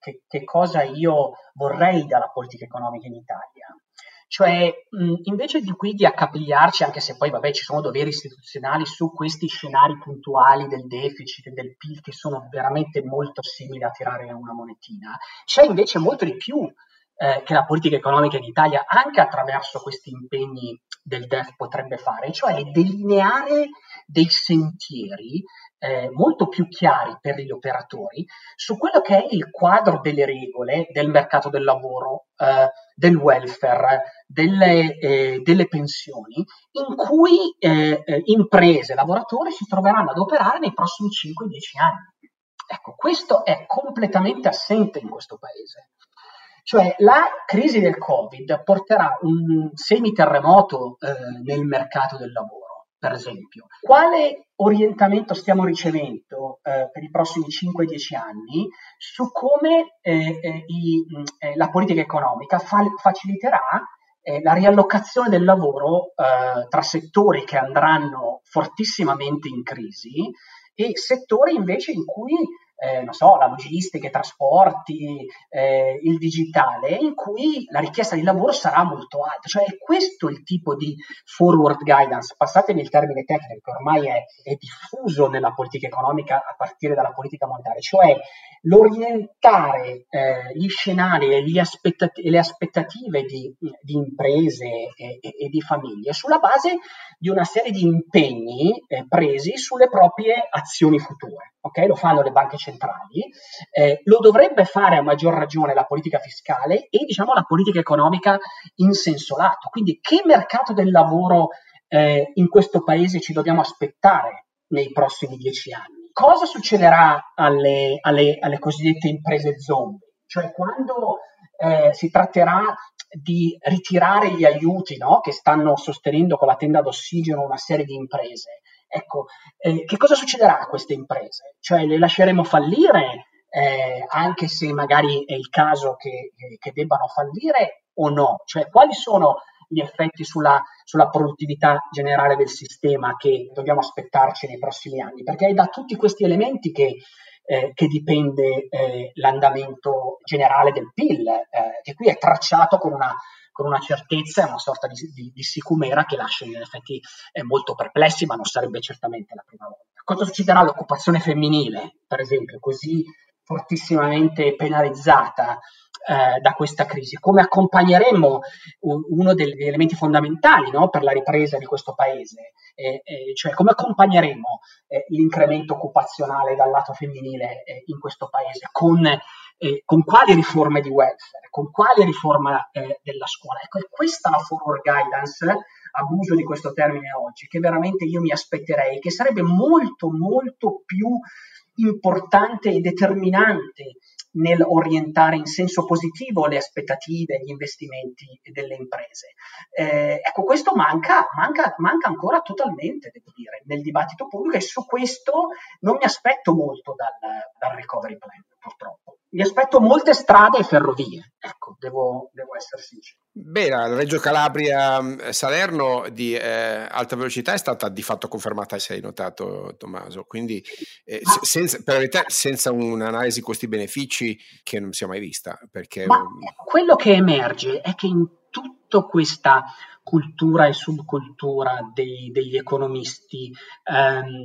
cosa io vorrei dalla politica economica in Italia. Cioè, invece di qui di accapigliarci, anche se poi vabbè ci sono doveri istituzionali su questi scenari puntuali del deficit e del PIL che sono veramente molto simili a tirare una monetina, c'è invece molto di più che la politica economica in Italia, anche attraverso questi impegni del DEF, potrebbe fare, cioè delineare dei sentieri molto più chiari per gli operatori su quello che è il quadro delle regole del mercato del lavoro, del welfare, delle pensioni, in cui imprese e lavoratori si troveranno ad operare nei prossimi 5-10 anni. Ecco, questo è completamente assente in questo paese. Cioè la crisi del Covid porterà un semiterremoto nel mercato del lavoro, per esempio. Quale orientamento stiamo ricevendo per i prossimi 5-10 anni su come la politica economica faciliterà la riallocazione del lavoro tra settori che andranno fortissimamente in crisi e settori invece in cui la logistica, i trasporti, il digitale, in cui la richiesta di lavoro sarà molto alta. Cioè questo è il tipo di forward guidance, passatemi il termine tecnico che ormai è diffuso nella politica economica a partire dalla politica monetaria, cioè l'orientare gli scenari e le aspettative di imprese e di famiglie sulla base di una serie di impegni presi sulle proprie azioni future. Okay? Lo fanno le banche centrali, lo dovrebbe fare a maggior ragione la politica fiscale e diciamo la politica economica in senso lato. Quindi che mercato del lavoro in questo paese ci dobbiamo aspettare nei prossimi 10 anni? Cosa succederà alle cosiddette imprese zombie? Cioè quando si tratterà di ritirare gli aiuti, no? Che stanno sostenendo con la tenda d'ossigeno una serie di imprese. Ecco, che cosa succederà a queste imprese? Cioè le lasceremo fallire, anche se magari è il caso che debbano fallire o no? Cioè quali sono gli effetti sulla produttività generale del sistema che dobbiamo aspettarci nei prossimi anni? Perché è da tutti questi elementi che dipende l'andamento generale del PIL, che qui è tracciato con una certezza, una sorta di sicumera che lascia in effetti molto perplessi, ma non sarebbe certamente la prima volta. Cosa succederà all'occupazione femminile, per esempio, così fortissimamente penalizzata da questa crisi? Come accompagneremo uno degli elementi fondamentali, no, per la ripresa di questo paese? Cioè come accompagneremo l'incremento occupazionale dal lato femminile in questo paese? Con quali riforme di welfare, con quale riforma della scuola? Ecco, è questa la forward guidance, abuso di questo termine oggi, che veramente io mi aspetterei, che sarebbe molto, molto più importante e determinante nel orientare in senso positivo le aspettative, gli investimenti delle imprese. Ecco, questo manca ancora totalmente, devo dire, nel dibattito pubblico, e su questo non mi aspetto molto dal recovery plan, purtroppo. Mi aspetto molte strade e ferrovie, ecco, devo essere sincero. Beh, la Reggio Calabria-Salerno di alta velocità è stata di fatto confermata, se hai notato, Tommaso, quindi senza un'analisi costi-benefici che non si è mai vista. Perché... Ma quello che emerge è che in tutta questa cultura e subcultura degli economisti,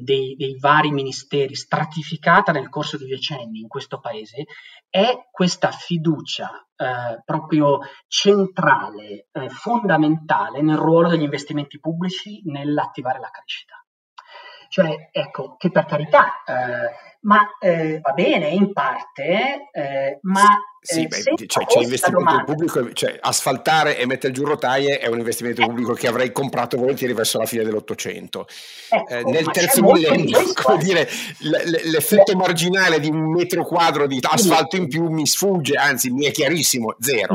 dei vari ministeri, stratificata nel corso di decenni in questo paese, è questa fiducia proprio centrale, fondamentale nel ruolo degli investimenti pubblici nell'attivare la crescita. Cioè, ecco, che per carità, va bene in parte, ma... Sì, cioè, c'è investimento pubblico, cioè asfaltare e mettere giù rotaie è un investimento pubblico che avrei comprato volentieri verso la fine dell'Ottocento. Nel terzo millennio, come dire, l'effetto marginale di un metro quadro di asfalto in più mi sfugge, anzi mi è chiarissimo, zero.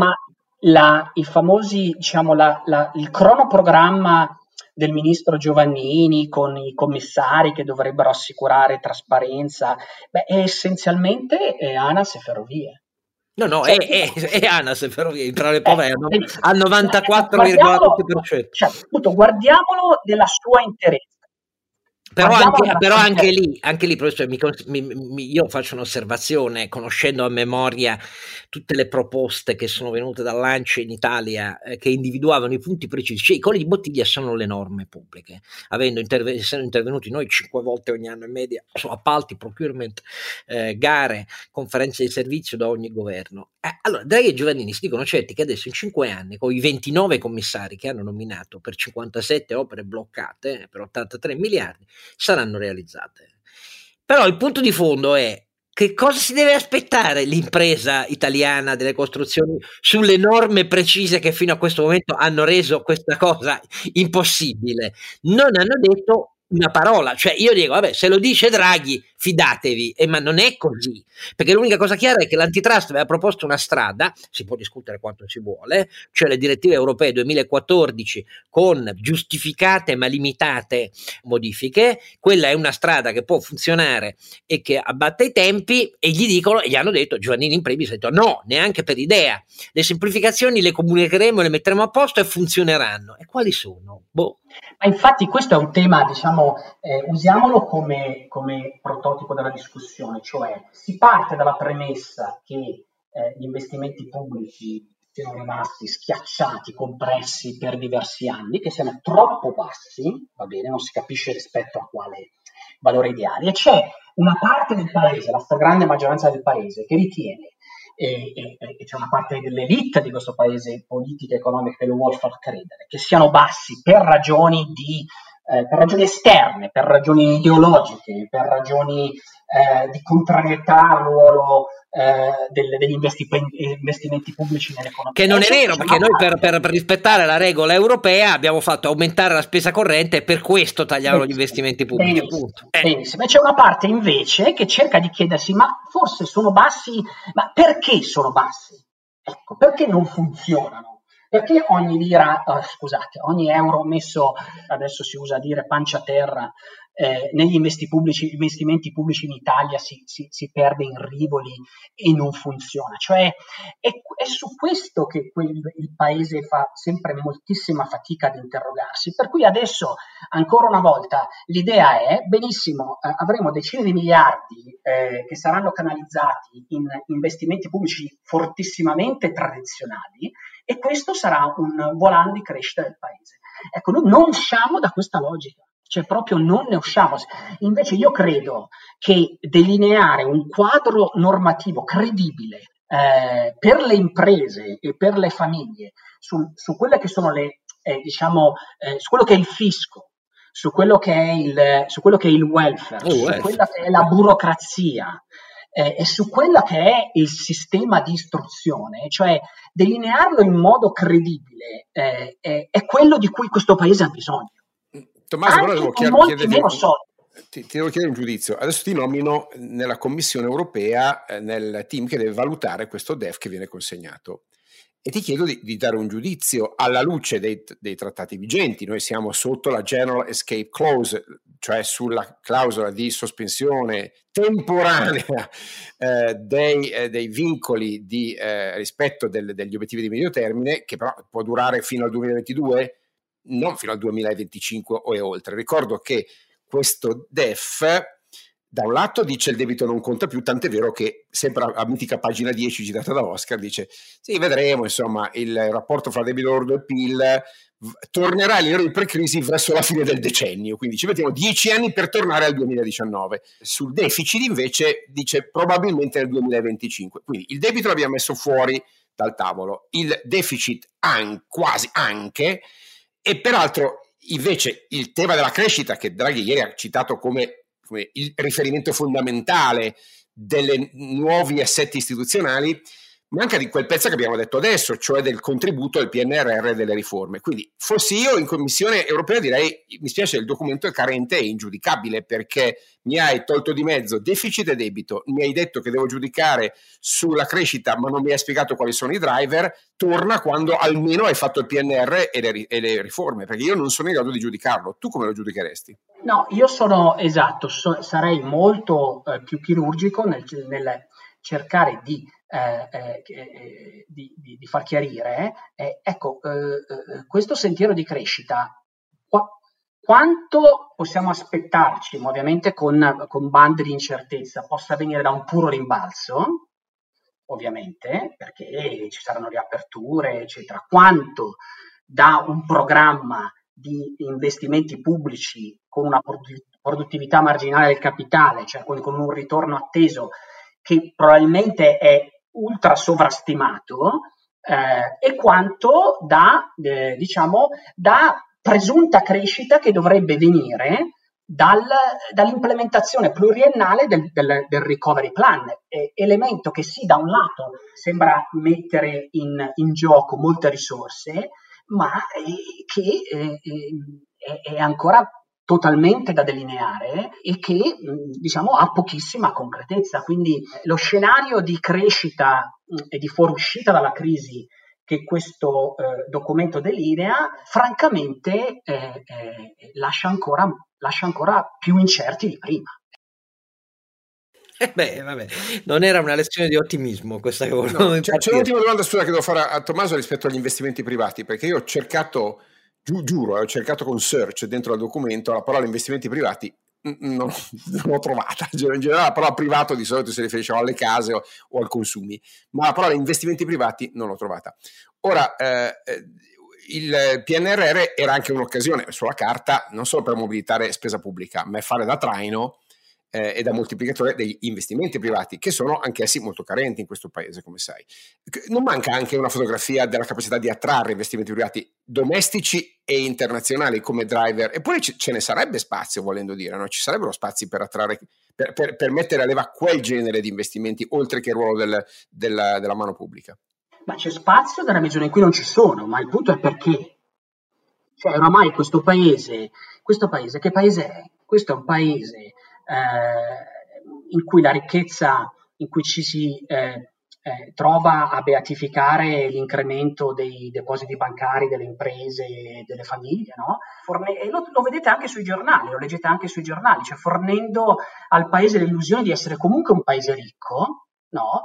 Ma i famosi, diciamo, il cronoprogramma del ministro Giovannini con i commissari che dovrebbero assicurare trasparenza, è essenzialmente Anas e Ferrovie. No, cioè, è Anas e Ferrovie, tra le povere, al 94,2%. Cioè, appunto, guardiamolo nella sua interezza. Però anche lì, professore, io faccio un'osservazione, conoscendo a memoria tutte le proposte che sono venute dall'ANCE in Italia, che individuavano i punti precisi. Cioè, i colli di bottiglia sono le norme pubbliche, essendo intervenuti noi 5 volte ogni anno in media su appalti, procurement, gare, conferenze di servizio da ogni governo. Allora, Draghi e Giovannini si dicono certi che adesso in 5 anni, con i 29 commissari che hanno nominato per 57 opere bloccate, per 83 miliardi, saranno realizzate. Però il punto di fondo è: che cosa si deve aspettare l'impresa italiana delle costruzioni sulle norme precise che fino a questo momento hanno reso questa cosa impossibile? Non hanno detto una parola. Cioè, io dico, vabbè, se lo dice Draghi fidatevi, ma non è così, perché l'unica cosa chiara è che l'antitrust aveva proposto una strada, si può discutere quanto si vuole, cioè le direttive europee 2014 con giustificate ma limitate modifiche, quella è una strada che può funzionare e che abbatte i tempi, e gli hanno detto, Giovannini in primis, ha detto no, neanche per idea, le semplificazioni le comunicheremo, le metteremo a posto e funzioneranno. E quali sono? Boh. Ma infatti questo è un tema, diciamo, usiamolo come prototipo della discussione, cioè si parte dalla premessa che gli investimenti pubblici siano rimasti schiacciati, compressi per diversi anni, che siano troppo bassi, va bene, non si capisce rispetto a quale valore ideale, e c'è una parte del paese, la stragrande maggioranza del paese, che ritiene, e c'è una parte dell'elite di questo paese politica e economica che lo vuol far credere, che siano bassi per ragioni esterne, per ragioni ideologiche, per ragioni di contrarietà al ruolo degli investimenti pubblici nell'economia. Che non è vero, perché noi per rispettare la regola europea abbiamo fatto aumentare la spesa corrente e per questo tagliavano gli investimenti pubblici. Benissimo. C'è una parte invece che cerca di chiedersi, ma forse sono bassi, ma perché sono bassi? Ecco, perché non funzionano? Perché ogni euro messo, adesso si usa dire pancia a terra, negli investimenti pubblici in Italia si perde in rivoli e non funziona. Cioè è su questo che il paese fa sempre moltissima fatica ad interrogarsi, per cui adesso ancora una volta l'idea è, benissimo, avremo decine di miliardi che saranno canalizzati in investimenti pubblici fortissimamente tradizionali, e questo sarà un volano di crescita del paese. Ecco, noi non usciamo da questa logica, cioè proprio non ne usciamo. Invece io credo che delineare un quadro normativo credibile per le imprese e per le famiglie su quelle che sono le, diciamo, su quello che è il fisco, su quello che è il welfare, su quella che è la burocrazia, e su quella che è il sistema di istruzione, cioè delinearlo in modo credibile, è quello di cui questo paese ha bisogno. Tommaso, però ti devo chiedere un giudizio. Adesso ti nomino nella Commissione europea, nel team che deve valutare questo DEF che viene consegnato, e ti chiedo di dare un giudizio alla luce dei trattati vigenti. Noi siamo sotto la General Escape Clause, cioè sulla clausola di sospensione temporanea dei vincoli di rispetto degli obiettivi di medio termine, che però può durare fino al 2022, non fino al 2025 o e oltre. Ricordo che questo DEF da un lato dice il debito non conta più, tant'è vero che sempre a mitica pagina 10 girata da Oscar dice sì, vedremo, insomma, il rapporto fra debito lordo e PIL tornerà ai livelli pre-crisi verso la fine del decennio, quindi ci mettiamo 10 anni per tornare al 2019. Sul deficit invece dice probabilmente nel 2025, quindi il debito l'abbiamo messo fuori dal tavolo, il deficit quasi anche, e peraltro invece il tema della crescita che Draghi ieri ha citato come il riferimento fondamentale delle nuovi assetti istituzionali, manca di quel pezzo che abbiamo detto adesso, cioè del contributo al PNRR delle riforme. Quindi fossi io in Commissione europea direi, mi spiace, il documento è carente e ingiudicabile, perché mi hai tolto di mezzo deficit e debito, mi hai detto che devo giudicare sulla crescita ma non mi hai spiegato quali sono i driver, torna quando almeno hai fatto il PNR e le riforme, perché io non sono in grado di giudicarlo. Tu come lo giudicheresti? No, io sarei molto più chirurgico nel cercare di far chiarire, questo sentiero di crescita, quanto possiamo aspettarci, ovviamente con bande di incertezza, possa venire da un puro rimbalzo, ovviamente, perché ci saranno riaperture, eccetera, quanto da un programma di investimenti pubblici con una produttività marginale del capitale, cioè con un ritorno atteso che probabilmente è ultra sovrastimato, e quanto da presunta crescita che dovrebbe venire dall'implementazione pluriennale del recovery plan, elemento che sì, da un lato sembra mettere in gioco molte risorse, ma che è ancora totalmente da delineare e che, diciamo, ha pochissima concretezza. Quindi lo scenario di crescita e di fuoriuscita dalla crisi che questo documento delinea, francamente lascia ancora più incerti di prima. Beh, vabbè, non era una lezione di ottimismo questa che volevo dire. C'è un'ultima domanda, scusa, che devo fare a Tommaso rispetto agli investimenti privati, perché io ho cercato, ho cercato con search dentro al documento la parola investimenti privati, non l'ho trovata. In generale la parola privato di solito si riferisce alle case o al consumi, ma la parola investimenti privati non l'ho trovata. Ora, il PNRR era anche un'occasione sulla carta, non solo per mobilitare spesa pubblica, ma fare da traino e da moltiplicatore degli investimenti privati, che sono anch'essi molto carenti in questo paese, come sai. Non manca anche una fotografia della capacità di attrarre investimenti privati domestici e internazionali come driver, eppure ce ne sarebbe spazio, volendo dire, no? Ci sarebbero spazi per attrarre, per mettere a leva quel genere di investimenti, oltre che il ruolo della mano pubblica. Ma c'è spazio nella misura in cui non ci sono, ma il punto è perché. Cioè, oramai questo paese, che paese è? Questo è un paese in cui la ricchezza, in cui ci si trova a beatificare l'incremento dei depositi bancari delle imprese, delle famiglie, no? E lo vedete anche sui giornali, lo leggete anche sui giornali, cioè fornendo al paese l'illusione di essere comunque un paese ricco, no?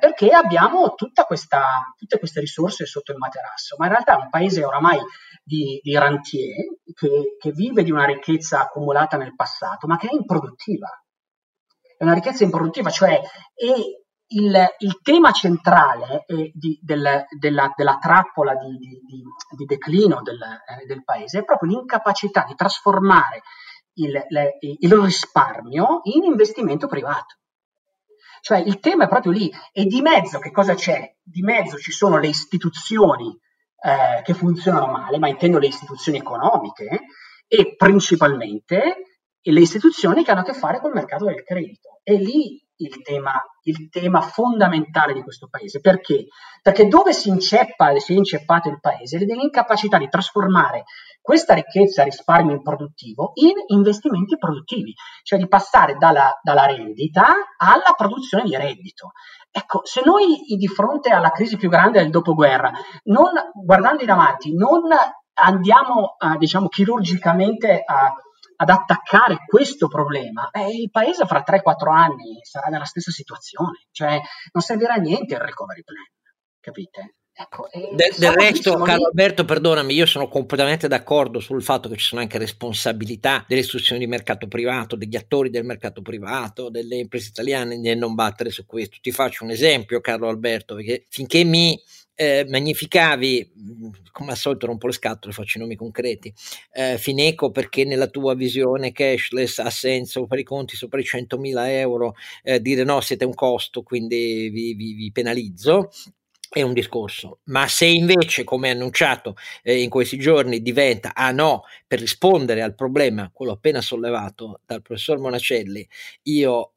Perché abbiamo tutte queste risorse sotto il materasso, ma in realtà è un paese oramai di rentier che vive di una ricchezza accumulata nel passato, ma che è improduttiva, è una ricchezza improduttiva, cioè e il tema centrale della trappola di declino del paese è proprio l'incapacità di trasformare il risparmio in investimento privato. Cioè il tema è proprio lì, e di mezzo che cosa c'è? Di mezzo ci sono le istituzioni che funzionano male, ma intendo le istituzioni economiche e principalmente le istituzioni che hanno a che fare col mercato del credito. È lì il tema fondamentale di questo paese. Perché? Perché dove si è inceppato il paese è nell'incapacità di trasformare questa ricchezza, risparmio improduttivo, in investimenti produttivi, cioè di passare dalla rendita alla produzione di reddito. Ecco, se noi di fronte alla crisi più grande del dopoguerra, non guardando in avanti, non andiamo diciamo chirurgicamente ad attaccare questo problema, il paese fra 3-4 anni sarà nella stessa situazione, cioè non servirà a niente il recovery plan, capite? Ecco, del resto, Carlo Alberto, perdonami, io sono completamente d'accordo sul fatto che ci sono anche responsabilità delle istituzioni di mercato privato, degli attori del mercato privato, delle imprese italiane, nel non battere su questo. Ti faccio un esempio, Carlo Alberto, perché finché mi magnificavi, come al solito rompo le scatole, faccio i nomi concreti, Fineco, perché nella tua visione cashless ha senso per i conti sopra i 100.000 euro, dire no, siete un costo, quindi vi penalizzo, è un discorso. Ma se invece, come annunciato in questi giorni, diventa no, per rispondere al problema, quello appena sollevato dal professor Monacelli, io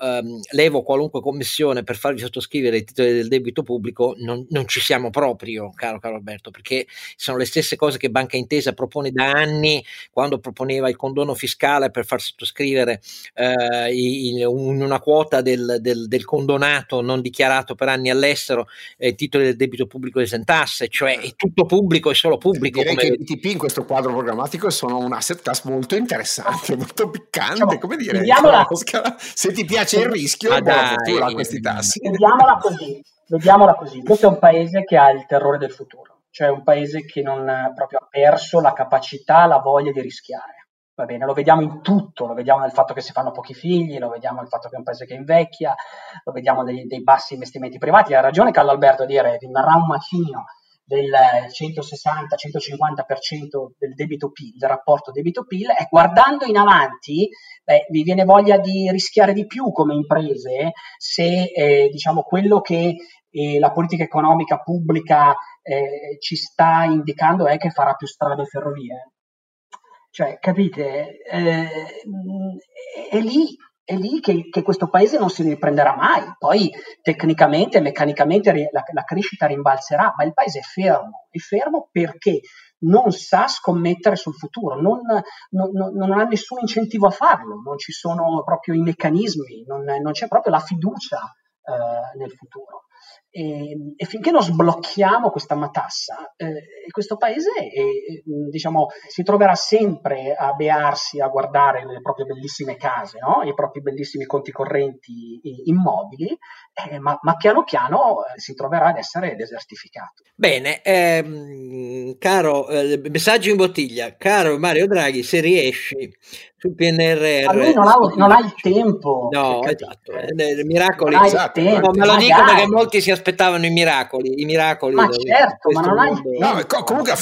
levo qualunque commissione per farvi sottoscrivere i titoli del debito pubblico, non ci siamo proprio, caro Carlo Alberto, perché sono le stesse cose che Banca Intesa propone da anni, quando proponeva il condono fiscale per far sottoscrivere una quota del condonato non dichiarato per anni all'estero, titoli del debito pubblico esentasse, cioè è tutto pubblico e solo pubblico. Direi che i TP in questo quadro programmatico sono un asset class molto interessante, molto piccante, diciamo, come dire, se ti piace il rischio, buona fortuna a questi tassi. Vediamola così, questo è un paese che ha il terrore del futuro, cioè un paese che non proprio ha perso la capacità, la voglia di rischiare. Va bene, lo vediamo in tutto, lo vediamo nel fatto che si fanno pochi figli, lo vediamo nel fatto che è un paese che invecchia, lo vediamo dei bassi investimenti privati. Ha ragione Carlo Alberto a dire che rimarrà un macigno del 160-150% del debito PIL, del rapporto debito PIL, e guardando in avanti vi viene voglia di rischiare di più come imprese se diciamo quello che la politica economica pubblica ci sta indicando è che farà più strade e ferrovie. Cioè, capite, è lì che questo paese non si riprenderà mai. Poi tecnicamente, meccanicamente la crescita rimbalzerà, ma il paese è fermo perché non sa scommettere sul futuro, non ha nessun incentivo a farlo, non ci sono proprio i meccanismi, non c'è proprio la fiducia nel futuro. E finché non sblocchiamo questa matassa, questo paese diciamo, si troverà sempre a bearsi, a guardare le proprie bellissime case, no? I propri bellissimi conti correnti immobili, ma piano piano si troverà ad essere desertificato. Bene, caro, messaggio in bottiglia, caro Mario Draghi, se riesci sul PNRR. Ma lui non ha il tempo. No, esatto, miracoli. Esatto. No, me lo dico perché molti si aspettavano i miracoli. Ma certo, ma non hai no, comunque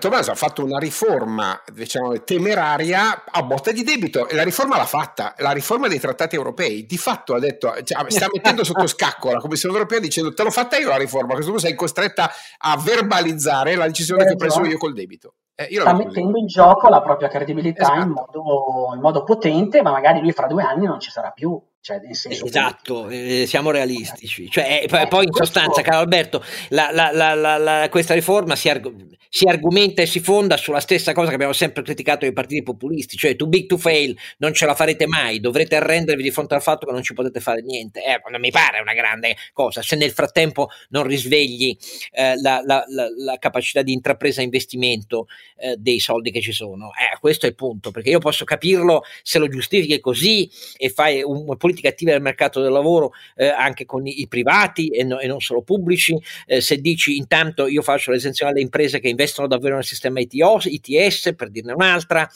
Tommaso ha fatto una riforma, diciamo, temeraria a botta di debito, e la riforma l'ha fatta, la riforma dei trattati europei, di fatto ha detto, cioè, sta mettendo sotto scacco la Commissione europea dicendo te l'ho fatta io la riforma, questo tu sei costretta a verbalizzare la decisione che ho preso io col debito. Sta mettendo in gioco la propria credibilità, esatto, in modo potente, ma magari lui fra 2 anni non ci sarà più. Cioè, nel senso, esatto, siamo realistici. Cioè, poi in sostanza, caro Alberto, questa riforma si argomenta e si fonda sulla stessa cosa che abbiamo sempre criticato dei partiti populisti, cioè too big to fail, non ce la farete mai, dovrete arrendervi di fronte al fatto che non ci potete fare niente. Non mi pare una grande cosa, se nel frattempo non risvegli la capacità di intrapresa e investimento dei soldi che ci sono. Questo è il punto, perché io posso capirlo se lo giustifichi così e fai una politica attiva del mercato del lavoro anche con i privati e non solo pubblici, se dici intanto io faccio l'esenzione alle imprese che investono davvero nel sistema ITS, per dirne un'altra,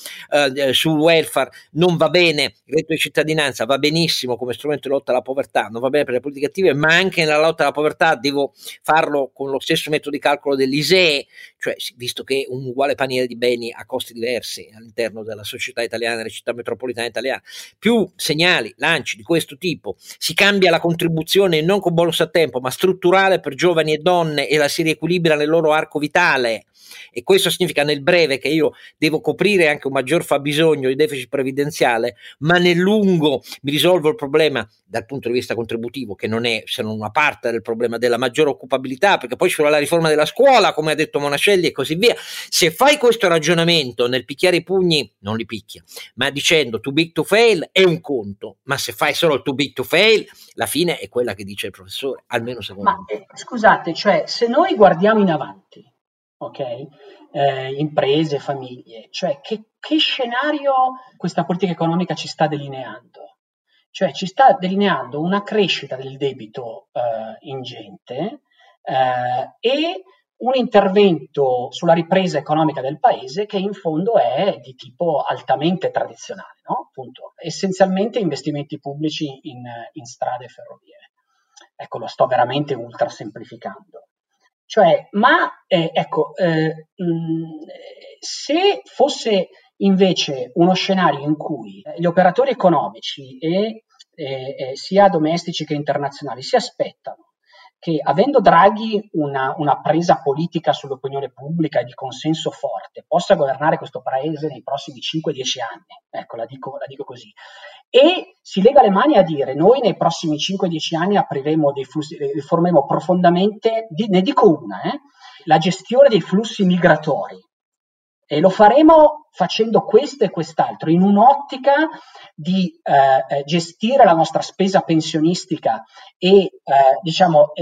sul welfare non va bene, il reddito di cittadinanza va benissimo come strumento di lotta alla povertà, non va bene per le politiche attive, ma anche nella lotta alla povertà devo farlo con lo stesso metodo di calcolo dell'ISEE, cioè visto che un uguale paniere di beni a costi diversi all'interno della società italiana, delle città metropolitane italiane, più segnali, lanci di questo tipo, si cambia la contribuzione non con bonus a tempo ma strutturale per giovani e donne e la si riequilibra nel loro arco vitale, e questo significa nel breve che io devo coprire anche un maggior fabbisogno di deficit previdenziale, ma nel lungo mi risolvo il problema dal punto di vista contributivo, che non è se non una parte del problema della maggiore occupabilità, perché poi ci vuole la riforma della scuola, come ha detto Monacelli, e così via. Se fai questo ragionamento nel picchiare i pugni, non li picchia, ma dicendo too big to fail è un conto, ma se fai solo il too big to fail, la fine è quella che dice il professore, almeno secondo me. Scusate, cioè se noi guardiamo in avanti, ok, imprese, famiglie, cioè che scenario questa politica economica ci sta delineando? Cioè ci sta delineando una crescita del debito ingente e un intervento sulla ripresa economica del paese che in fondo è di tipo altamente tradizionale, no? Appunto, essenzialmente investimenti pubblici in strade e ferrovie. Ecco, lo sto veramente ultra semplificando. Cioè, ma ecco, se fosse invece uno scenario in cui gli operatori economici, sia domestici che internazionali, si aspettano che, avendo Draghi una presa politica sull'opinione pubblica e di consenso forte, possa governare questo paese nei prossimi 5-10 anni, ecco, la dico così, e si lega le mani a dire noi nei prossimi 5-10 anni apriremo dei flussi, riformeremo profondamente, ne dico una, la gestione dei flussi migratori, e lo faremo facendo questo e quest'altro, in un'ottica di gestire la nostra spesa pensionistica e diciamo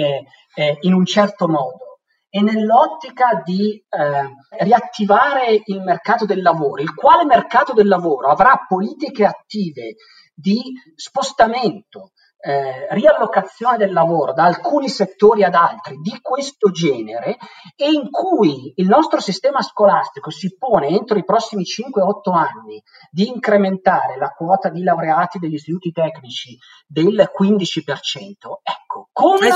in un certo modo, e nell'ottica di riattivare il mercato del lavoro, il quale mercato del lavoro avrà politiche attive di spostamento, riallocazione del lavoro da alcuni settori ad altri di questo genere, e in cui il nostro sistema scolastico si pone entro i prossimi 5-8 anni di incrementare la quota di laureati degli istituti tecnici del 15%. Ecco, come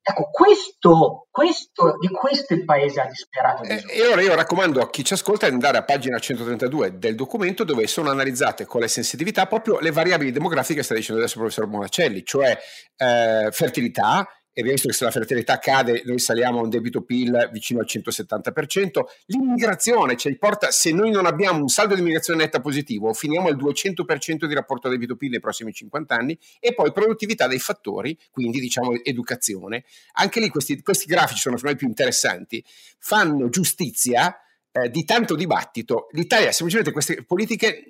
Ecco, questo di questo il paese ha disperato. E ora io raccomando a chi ci ascolta di andare a pagina 132 del documento, dove sono analizzate con le sensitività proprio le variabili demografiche che sta dicendo adesso il professor Monacelli, cioè fertilità, e visto che se la fertilità cade noi saliamo a un debito PIL vicino al 170%, l'immigrazione, cioè se noi non abbiamo un saldo di immigrazione netta positivo finiamo al 200% di rapporto debito PIL nei prossimi 50 anni, e poi produttività dei fattori, quindi diciamo educazione, anche lì questi grafici sono fra i più interessanti, fanno giustizia di tanto dibattito, l'Italia semplicemente queste politiche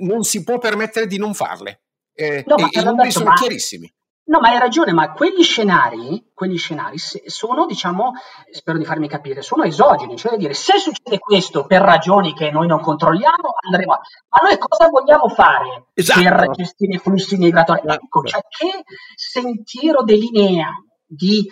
non si può permettere di non farle, i numeri sono chiarissimi. No, ma hai ragione, ma quegli scenari sono, diciamo, spero di farmi capire, sono esogeni, cioè dire, se succede questo per ragioni che noi non controlliamo, andremo a... Ma noi cosa vogliamo fare, esatto, per gestire i flussi migratori? Esatto. Ecco, cioè che sentiero delineiamo di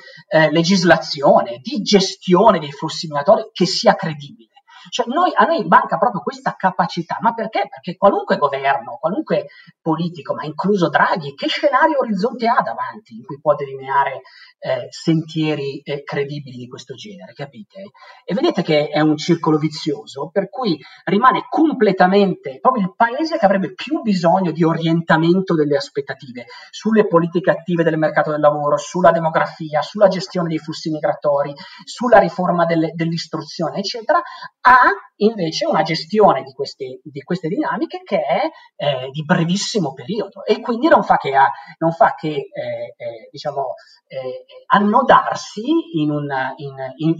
legislazione, di gestione dei flussi migratori che sia credibile? Cioè a noi manca proprio questa capacità, ma perché? Perché qualunque governo, qualunque politico, ma incluso Draghi, che scenario orizzonte ha davanti in cui può delineare sentieri credibili di questo genere, capite? E vedete che è un circolo vizioso, per cui rimane completamente proprio il paese che avrebbe più bisogno di orientamento delle aspettative sulle politiche attive del mercato del lavoro, sulla demografia, sulla gestione dei flussi migratori, sulla riforma dell'istruzione, eccetera. Ha invece una gestione di queste dinamiche che è di brevissimo periodo e quindi non fa che annodarsi in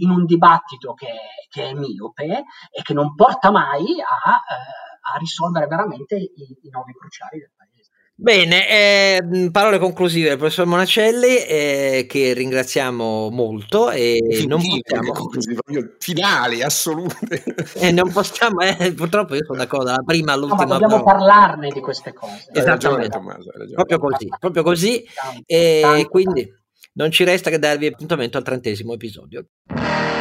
un dibattito che è miope e che non porta mai a risolvere veramente i nodi cruciali del paese. Bene, parole conclusive del professor Monacelli, che ringraziamo molto e non possiamo finali assolute. Non possiamo, purtroppo io sono d'accordo dalla prima all'ultima. Ma dobbiamo parlarne di queste cose. Esattamente, proprio così, e quindi non ci resta che darvi appuntamento al 30° episodio.